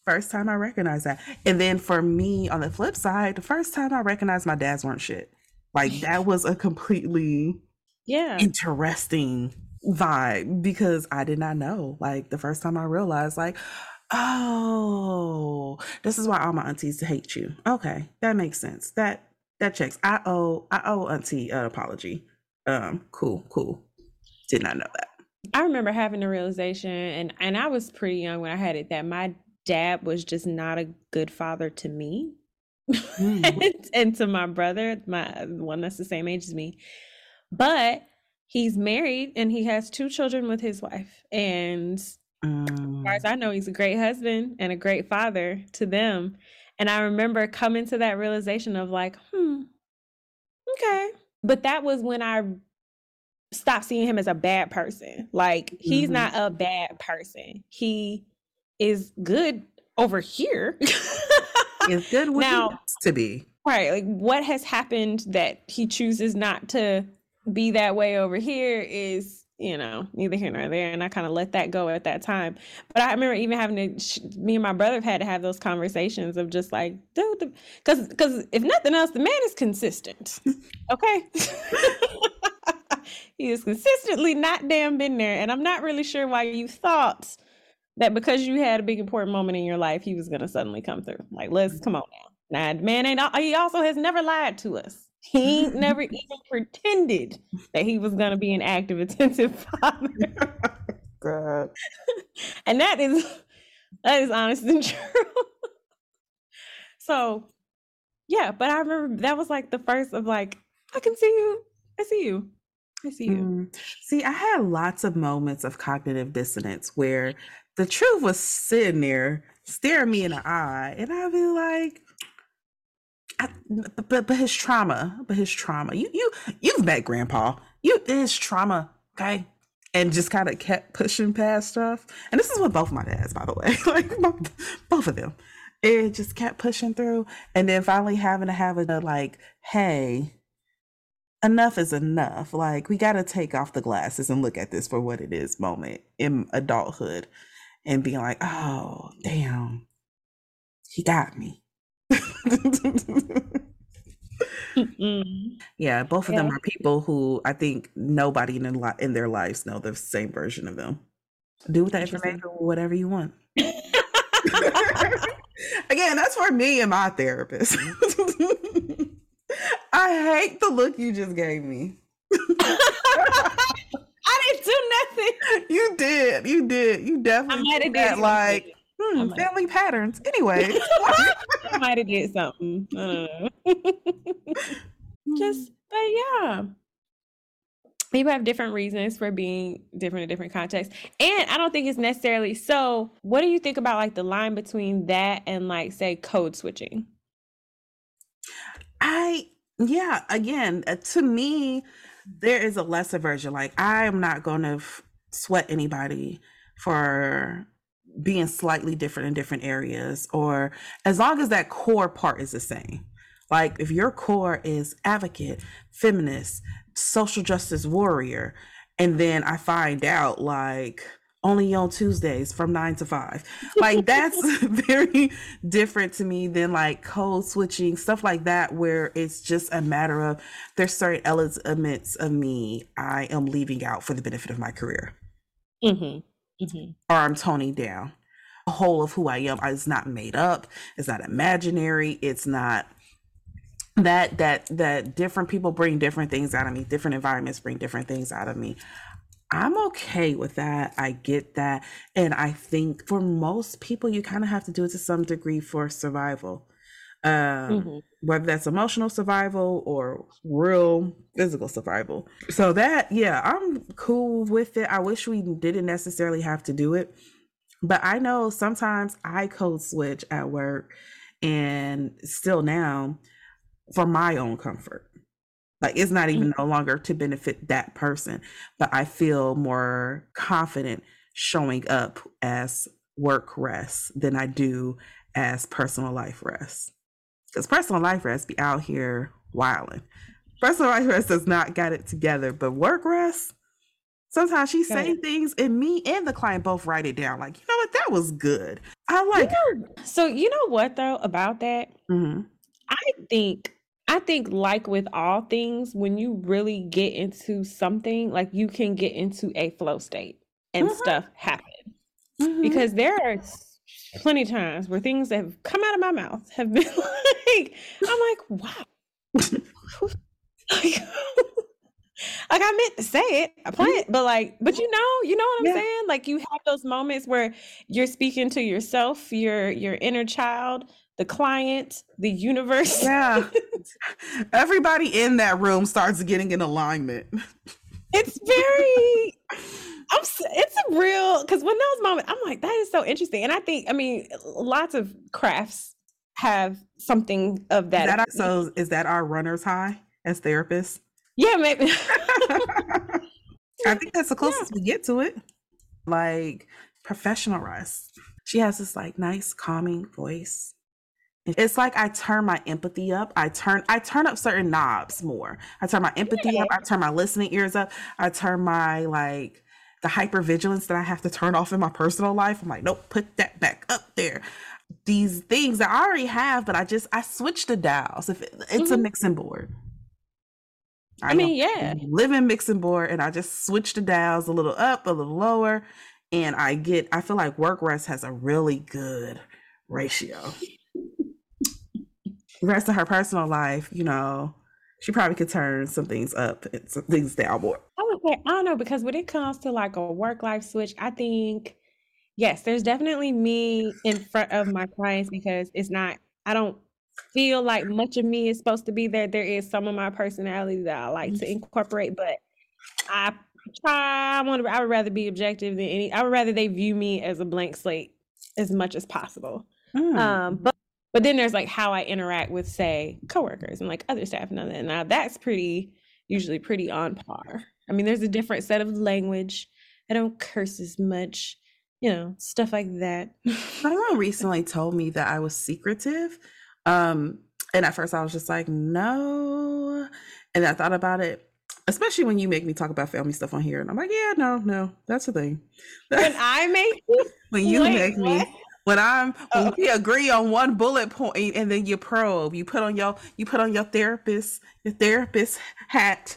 First time I recognized that. And then for me, on the flip side, the first time I recognized my dads weren't shit. Like, that was a completely yeah interesting vibe, because I did not know. Like, the first time I realized, like, oh, this is why all my aunties hate you. Okay, that makes sense. That that checks. I owe I owe auntie an apology. Um, cool, cool. Did not know that. I remember having the realization, and and I was pretty young when I had it, that my dad was just not a good father to me, mm. and, and to my brother, my one that's the same age as me, but he's married and he has two children with his wife. And um, as far as I know, he's a great husband and a great father to them. And I remember coming to that realization of like, hmm, okay. But that was when I stopped seeing him as a bad person. Like, he's mm-hmm. not a bad person. He is good over here. He's good when now, he wants to be. Right. Like, what has happened that he chooses not to be that way over here is, you know, neither here nor there. And I kind of let that go at that time. But I remember even having to, me and my brother have had to have those conversations of just like, dude, because because if nothing else, the man is consistent. Okay. He is consistently not damn been there. And I'm not really sure why you thought that because you had a big important moment in your life, he was going to suddenly come through. Like, let's come on now. Now, the man ain't, he also has never lied to us. He never even pretended that he was going to be an active, attentive father. God. And that is, that is honest and true. So, yeah, but I remember that was like the first of like, I can see you. I see you. I see you. Mm. See, I had lots of moments of cognitive dissonance where the truth was sitting there staring me in the eye, and I'd be like, I, but but his trauma, but his trauma. You you you've met Grandpa. You his trauma, okay? And just kind of kept pushing past stuff. And this is with both my dads, by the way, like both, both of them. It just kept pushing through, and then finally having to have a like, hey, enough is enough. Like, we got to take off the glasses and look at this for what it is. Moment in adulthood, and being like, oh damn, he got me. Yeah, both of yeah. them are people who I think nobody in, li- in their lives know the same version of them. Do with that information whatever you want. Again, that's for me and my therapist. I hate the look you just gave me. I didn't do nothing. You did. You did. You definitely I did that, like, hmm, family patterns. Anyway. I might have did something. Uh, just, but yeah. People have different reasons for being different in different contexts. And I don't think it's necessarily, so what do you think about like the line between that and like, say, code switching? I, yeah, again, uh, to me, there is a lesser version. Like, I am not going to f- sweat anybody for being slightly different in different areas, or as long as that core part is the same. Like, if your core is advocate, feminist, social justice warrior, and then I find out like only on Tuesdays from nine to five, like that's very different to me than like code switching, stuff like that, where it's just a matter of there's certain elements of me I am leaving out for the benefit of my career, mm-hmm. Mm-hmm. or I'm toning down. A whole of who I am is not made up. It's not imaginary. It's not that that that different people bring different things out of me, different environments bring different things out of me. I'm okay with that. I get that. And I think for most people, you kind of have to do it to some degree for survival, um, mm-hmm. whether that's emotional survival or real physical survival. So that, yeah, I'm cool with it. I wish we didn't necessarily have to do it, but I know sometimes I code switch at work and still now, for my own comfort. Like, it's not even no longer to benefit that person, but I feel more confident showing up as work rest than I do as personal life rest. Because personal life rest be out here wilding. Personal life rest does not got it together, but work rest, sometimes she's okay. saying things and me and the client both write it down. Like, you know what? That was good. I like you know, her. So you know what though about that? Mm-hmm. I think, I think like with all things, when you really get into something, like you can get into a flow state and mm-hmm. stuff happen. Mm-hmm. Because there are plenty of times where things that have come out of my mouth have been like, I'm like, wow. like, like I meant to say it, I planned, but like, but you know, you know what I'm yeah. saying? Like you have those moments where you're speaking to yourself, your your inner child, the client, the universe. Yeah. Everybody in that room starts getting in alignment. It's very, I'm, it's a real, because when those moments, I'm like, that is so interesting. And I think, I mean, lots of crafts have something of that. Is that our, so is that our runner's high as therapists? Yeah, maybe. I think that's the closest yeah. we get to it. Like professional rest. She has this like nice calming voice. It's like I turn my empathy up. I turn I turn up certain knobs more. I turn my empathy yeah. up. I turn my listening ears up. I turn my like the hypervigilance that I have to turn off in my personal life. I'm like, nope, put that back up there. These things that I already have, but I just I switch the dials. If it, it's mm-hmm. a mixing board. I, I mean, yeah, living mixing board, and I just switch the dials a little up, a little lower, and I get. I feel like work rest has a really good ratio. Rest of her personal life, you know, she probably could turn some things up and some things down more. I would say, I don't know, because when it comes to like a work-life switch, I think, yes, there's definitely me in front of my clients because it's not, I don't feel like much of me is supposed to be there. There is some of my personality that I like to incorporate, but I try, I want to, I would rather be objective than any, I would rather they view me as a blank slate as much as possible. Mm. Um, but But then there's like how I interact with, say, coworkers and like other staff and all that. Now that's pretty, usually pretty on par. I mean, there's a different set of language. I don't curse as much, you know, stuff like that. Someone recently told me that I was secretive. Um, and at first I was just like, no. And I thought about it, especially when you make me talk about family stuff on here. And I'm like, yeah, no, no, that's the thing. When I make you? When you Wait, make what? me. When I'm, when oh. we agree on one bullet point, and then you probe, you put on your, you put on your therapist, your therapist hat.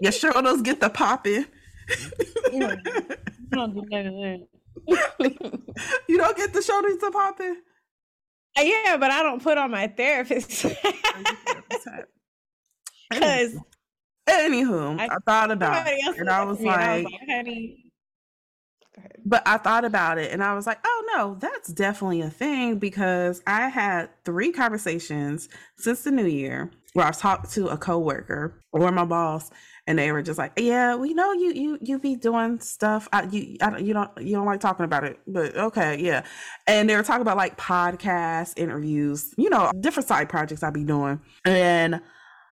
Your shoulders get the popping. Yeah. You don't get the shoulders to popping. Yeah, but I don't put on my therapist hat. Because anywho, I, I thought about it and I was like, honey. But I thought about it and I was like, oh no, that's definitely a thing, because I had three conversations since the new year where I've talked to a coworker or my boss, and they were just like, yeah, well, you know, you you you be doing stuff. I, you I, you don't you don't like talking about it, but okay, yeah. And they were talking about like podcasts, interviews, you know, different side projects I be doing. And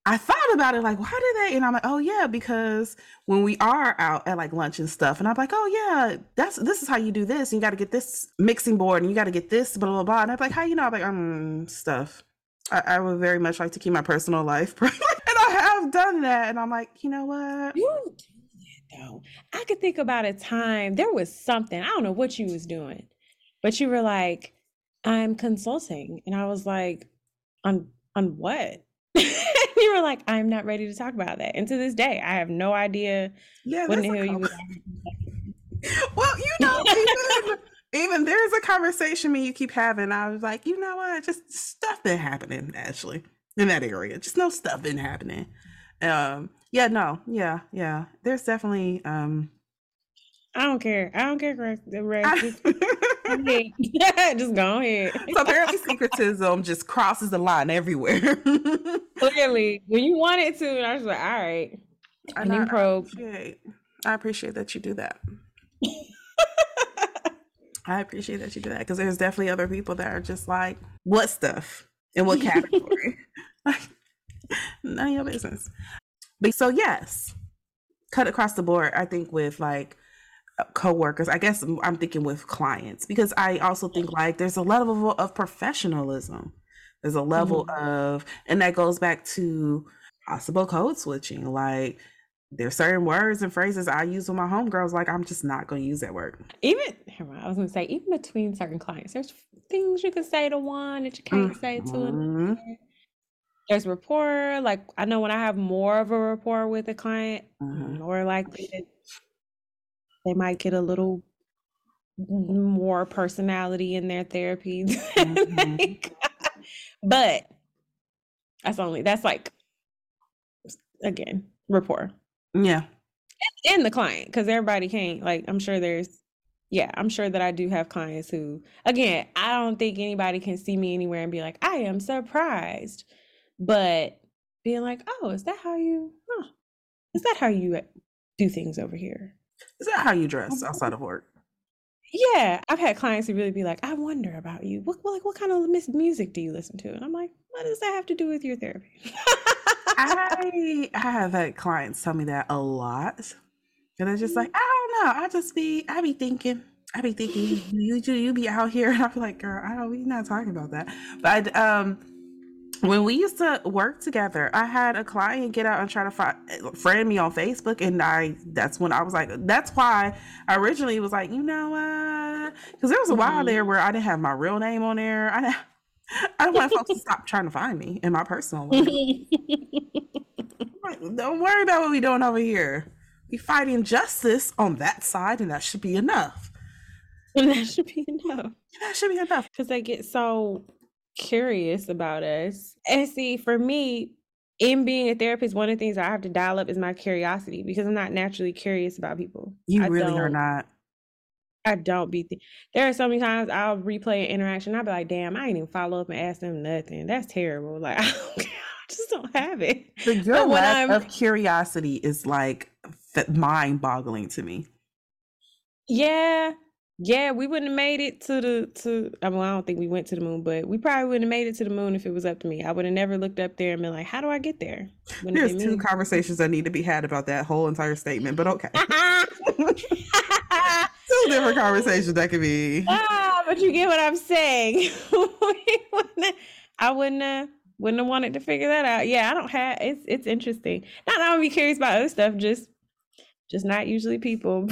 I thought about it, like, why do they? And I'm like, oh yeah, because when we are out at like lunch and stuff, and I'm like, oh yeah, that's this is how you do this. And you got to get this mixing board, and you got to get this, blah blah blah. And I'm like, how you know? I'm like, um, stuff. I, I would very much like to keep my personal life private, and I have done that. And I'm like, you know what? You do that though. I could think about a time there was something, I don't know what you was doing, but you were like, I'm consulting, and I was like, on on what? You were like, I'm not ready to talk about that. And to this day, I have no idea yeah, what the hell you were talking about. Well, you know, even, even there's a conversation me you keep having. I was like, you know what? Just stuff been happening, actually, in that area. Just no stuff been happening. Um, yeah, no. Yeah, yeah. There's definitely... Um, I don't care. I don't care, Greg. Just go ahead. So apparently secretism just crosses the line everywhere. Clearly, when you want it to, and I was like, all right. And then probe. I appreciate that you do that. I appreciate that you do that, because there's definitely other people that are just like, what stuff? In what category? Like, none of your business. But so yes, cut across the board, I think, with like co-workers. I guess I'm thinking with clients, because I also think like there's a level of professionalism, there's a level mm-hmm. of, and that goes back to possible code switching. Like there's certain words and phrases I use with my homegirls, like I'm just not going to use that word. Even I was going to say, even between certain clients, there's things you can say to one that you can't mm-hmm. say to another. There's rapport. Like I know when I have more of a rapport with a client, mm-hmm. or like they might get a little more personality in their therapy. Mm-hmm. But that's only, that's like, again, rapport. Yeah. And the client, because everybody can't, like, I'm sure there's, yeah, I'm sure that I do have clients who, again, I don't think anybody can see me anywhere and be like, I am surprised. But being like, oh, is that how you, huh? Is that how you do things over here? Is that how you dress outside of work? Yeah, I've had clients who really be like, I wonder about you. What, like, what kind of music do you listen to? And I'm like, what does that have to do with your therapy? I, I have had clients tell me that a lot. And they're just like, I don't know. I just be, I be thinking, I be thinking, you you, you be out here. And I'm like, girl, I don't, we're not talking about that. But I, um, when we used to work together, I had a client get out and try to find, friend me on Facebook, and I that's when I was like, that's why I originally was like, you know what? Because there was a while there where I didn't have my real name on there. I I don't want folks to stop trying to find me in my personal life. Don't worry about what we're doing over here. We fight injustice on that side, and that should be enough. And that should be enough. That should be enough. Because they get so curious about us. And see, for me, in being a therapist, one of the things I have to dial up is my curiosity, because I'm not naturally curious about people. You I really are not. I don't be th- there are so many times I'll replay an interaction, I'll be like, damn, I ain't even follow up and ask them nothing. That's terrible. Like, I, don't, I just don't have it. The your lack of curiosity is like mind-boggling to me. Yeah. Yeah, we wouldn't have made it to the, to, I mean, I don't think we went to the moon, but we probably wouldn't have made it to the moon if it was up to me. I would have never looked up there and been like, how do I get there? Wouldn't There's two me? conversations that need to be had about that whole entire statement, but okay. Two different conversations that could be. Ah, but you get what I'm saying. I wouldn't have, wouldn't have wanted to figure that out. Yeah, I don't have, it's it's interesting. Not that I would be curious about other stuff, just just not usually people.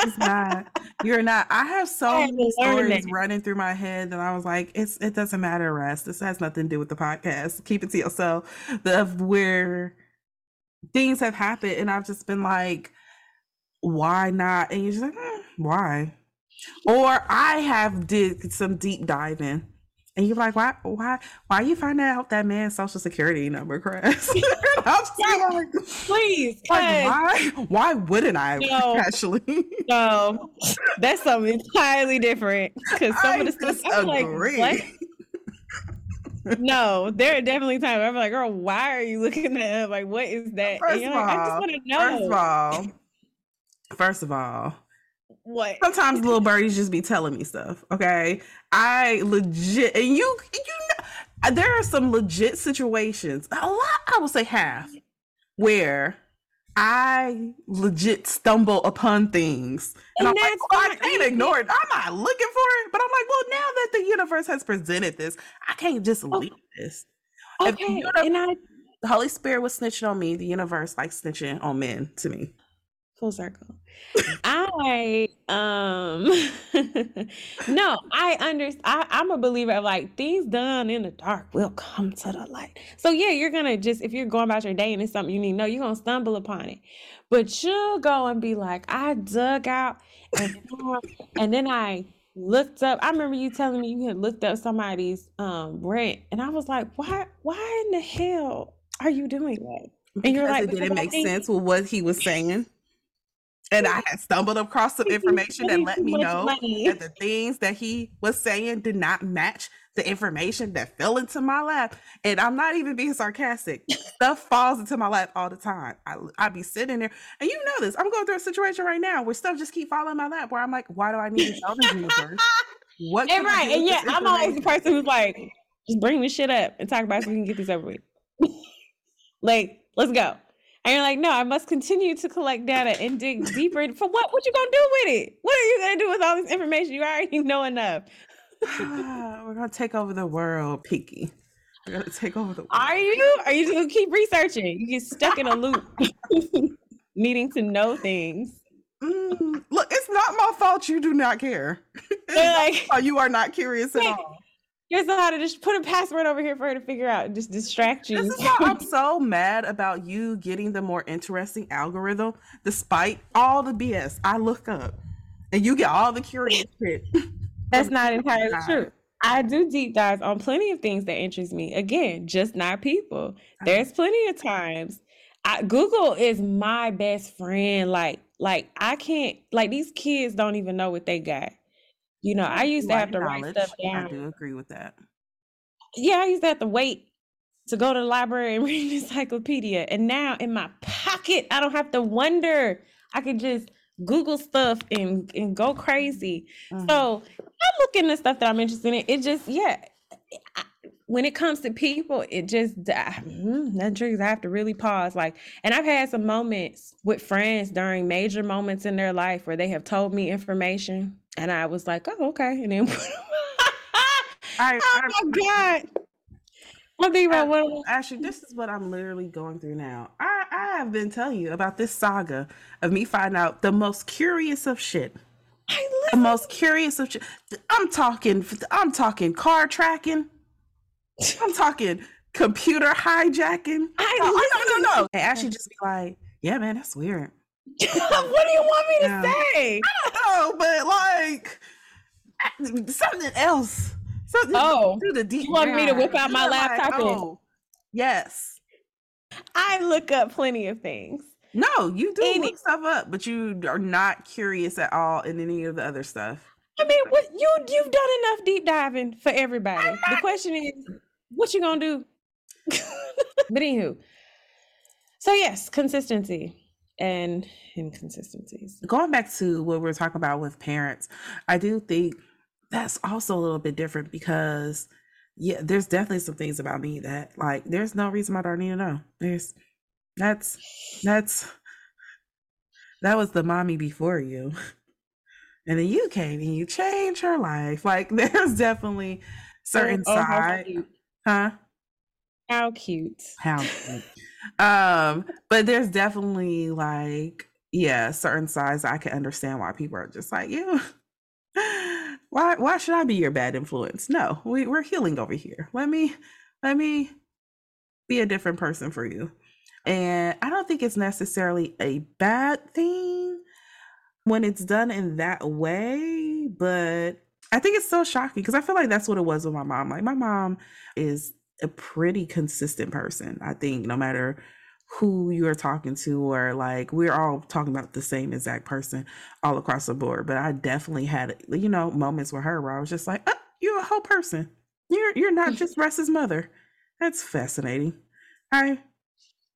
It's not. You're not. I have so I many stories running through my head that I was like, it's it doesn't matter, Russ. This has nothing to do with the podcast. Keep it to yourself. The where things have happened, and I've just been like, why not? And you're just like, eh, why? Or I have did some deep diving And you're like, why, why, why you find out that man's social security number, Chris? I'm yeah, like, please, like, why, why wouldn't I? No, actually, no, that's something entirely different. Because some I of the stuff, I'm like, what? No, there are definitely times I'm like, girl, why are you looking at? Like, what is that? First and of like, all, I just want to know. First of all, first of all. What? Sometimes little birdies just be telling me stuff. Okay, I legit, and you, you know, there are some legit situations. A lot, I would say half, where I legit stumble upon things, and, and I'm like, oh, I can't ignore it. I'm not looking for it, but I'm like, well, now that the universe has presented this, I can't just leave okay. this. Okay, if you know, and I, the Holy Spirit was snitching on me. The universe likes snitching on men to me. Full circle. I um no, I understand. I'm a believer of like things done in the dark will come to the light. So yeah, you're gonna just if you're going about your day and it's something you need to know, you're gonna stumble upon it. But you'll go and be like, I dug out and, and then I looked up. I remember you telling me you had looked up somebody's um rent, and I was like, why why in the hell are you doing that? And you're like, it didn't make sense with what he was saying. And I had stumbled across some information that let me know that the things that he was saying did not match the information that fell into my lap. And I'm not even being sarcastic. Stuff falls into my lap all the time. I I be sitting there, and you know this. I'm going through a situation right now where stuff just keep falling my lap. Where I'm like, why do I need to tell this universe? What? And right, and yeah, I'm always the person who's like, just bring this shit up and talk about it so we can get this over with. Like, let's go. And you're like, no, I must continue to collect data and dig deeper. For what? What you gonna do with it? What are you gonna do with all this information? You already know enough. ah, we're gonna take over the world, Peaky. We're gonna take over the world. Are you? Are you just gonna keep researching? You get stuck in a loop, needing to know things. Mm, look, it's not my fault. You do not care. Like, you are not curious at all. Here's how to just put a password over here for her to figure out and just distract you. This is why I'm so mad about you getting the more interesting algorithm, despite all the B S I look up. And you get all the curious shit. That's not entirely true. I do deep dives on plenty of things that interest me. Again, just not people. There's plenty of times. I, Google is my best friend. Like, like I can't, like these kids don't even know what they got. You know, I used to have to write stuff down. I do agree with that. Yeah, I used to have to wait to go to the library and read an encyclopedia. And now in my pocket, I don't have to wonder. I can just Google stuff and, and go crazy. Mm-hmm. So I look into stuff that I'm interested in. It just, yeah. I, when it comes to people, it just, I, that triggers, I have to really pause. Like, and I've had some moments with friends during major moments in their life where they have told me information. And I was like, oh, okay. And then, I, oh my God. One thing about one. Actually, this is what I'm literally going through now. I, I have been telling you about this saga of me finding out the most curious of shit. I love the most curious of shit. I'm talking, I'm talking car tracking. I'm talking computer hijacking. I no, no, no, no. And actually just be like, yeah, man, that's weird. What do you want me to yeah. say? I don't know, but like something else. Something oh, through the deep you want me to whip out my laptop? Like, oh, yes. I look up plenty of things. No, you do any- look stuff up, but you are not curious at all in any of the other stuff. I mean, what you you've done enough deep diving for everybody. Not- the question is, what you gonna do? But anywho, so yes, consistency. And inconsistencies. Going back to what we were talking about with parents, I do think that's also a little bit different because, yeah, there's definitely some things about me that, like, there's no reason my daughter need to know. There's that's that's that was the mommy before you, and then you came and you changed her life. Like, there's definitely certain oh, side, oh, huh? How cute. How cute. Um, but there's definitely like, yeah, certain sides I can understand why people are just like, you, yeah, why why should I be your bad influence? No, we, we're healing over here. Let me let me be a different person for you. And I don't think it's necessarily a bad thing when it's done in that way, but I think it's so shocking because I feel like that's what it was with my mom. Like, my mom is a pretty consistent person. I think no matter who you're talking to, or like, we're all talking about the same exact person all across the board. But I definitely had, you know, moments with her where I was just like, oh, you're a whole person. You're you're not just Russ's mother. That's fascinating. I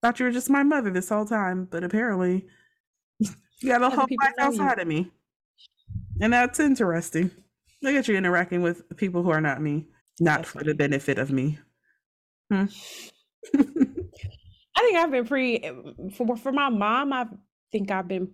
thought you were just my mother this whole time, but apparently you got a whole life outside of me. And that's interesting. Look at you interacting with people who are not me, not for the benefit of me. Hmm. I think I've been pretty, for for my mom, I think I've been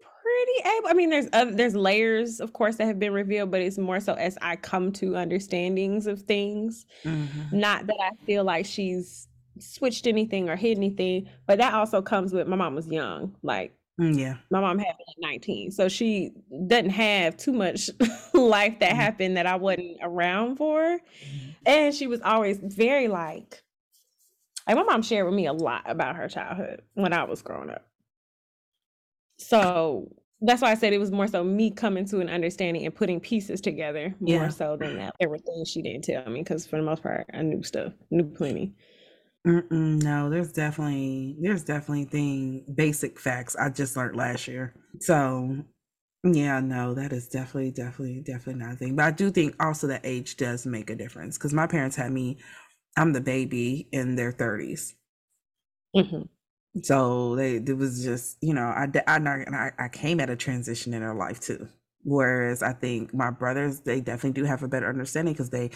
pretty able. I mean, there's other, there's layers, of course, that have been revealed, but it's more so as I come to understandings of things. Mm-hmm. Not that I feel like she's switched anything or hid anything, but that also comes with, my mom was young. Like, yeah, my mom had me at nineteen, so she doesn't have too much life that mm-hmm. happened that I wasn't around for. And she was always very like, Like, my mom shared with me a lot about her childhood when I was growing up. So that's why I said it was more so me coming to an understanding and putting pieces together more yeah. so than that. Everything she didn't tell me, because for the most part, I knew stuff, knew plenty. Mm-mm, no, there's definitely, there's definitely thing, basic facts I just learned last year. So yeah, no, that is definitely, definitely, definitely not a thing. But I do think also that age does make a difference, because my parents had me, I'm the baby in their thirties. Mm-hmm. So they, it was just, you know, I, I, I came at a transition in their life too. Whereas I think my brothers, they definitely do have a better understanding, because they,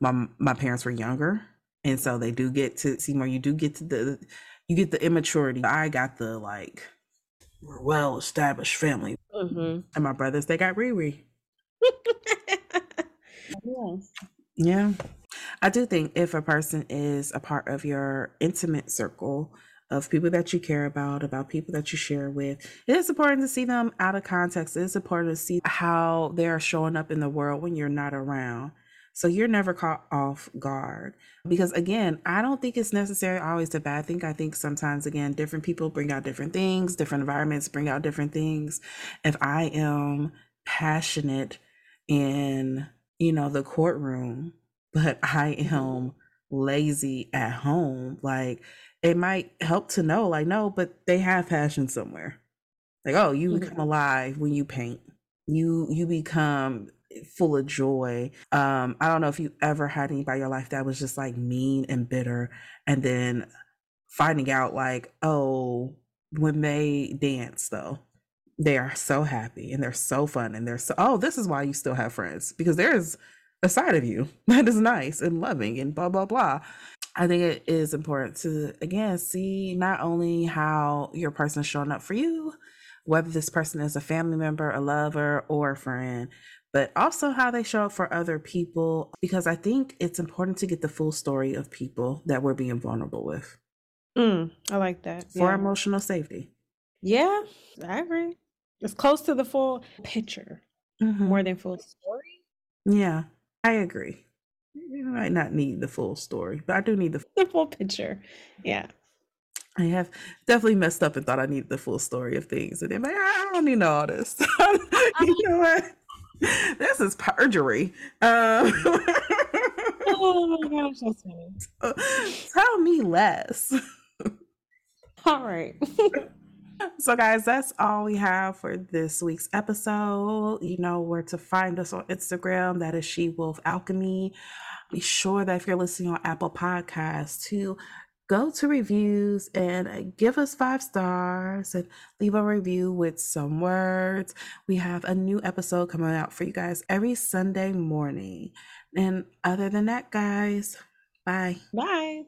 my, my parents were younger. And so they do get to see more. You do get to the, you get the immaturity. I got the, like, we're well-established family. Mm-hmm. And my brothers, they got Riri. yeah. Yeah. I do think if a person is a part of your intimate circle of people that you care about, about people that you share with, it is important to see them out of context. It is important to see how they're showing up in the world when you're not around. So you're never caught off guard. Because again, I don't think it's necessarily always a bad thing. I think sometimes, again, different people bring out different things, different environments bring out different things. If I am passionate in, you know, the courtroom, but I am lazy at home, like, it might help to know, like, no, but they have passion somewhere. Like, oh, you mm-hmm. become alive when you paint. You you become full of joy. Um, I don't know if you ever had anybody in your life that was just like mean and bitter, and then finding out like, oh, when they dance though, they are so happy and they're so fun and they're so, oh, this is why you still have friends, because there is a side of you that is nice and loving and blah, blah, blah. I think it is important to, again, see not only how your person is showing up for you, whether this person is a family member, a lover, or a friend, but also how they show up for other people, because I think it's important to get the full story of people that we're being vulnerable with. Mm, I like that. For yeah. emotional safety. Yeah, I agree. It's close to the full picture, mm-hmm. more than full story. Yeah. I agree. You might not need the full story, but I do need the, the full picture. Yeah. I have definitely messed up and thought I needed the full story of things. And then like, I don't need all this. You know what? This is perjury. Um, oh my gosh, that's funny. Tell me less. All right. So guys, that's all we have for this week's episode. You know where to find us on Instagram. That is She Wolf Alchemy. Be sure that if you're listening on Apple Podcasts to go to reviews and give us five stars and leave a review with some words. We have a new episode coming out for you guys every Sunday morning. And other than that, guys, bye. Bye.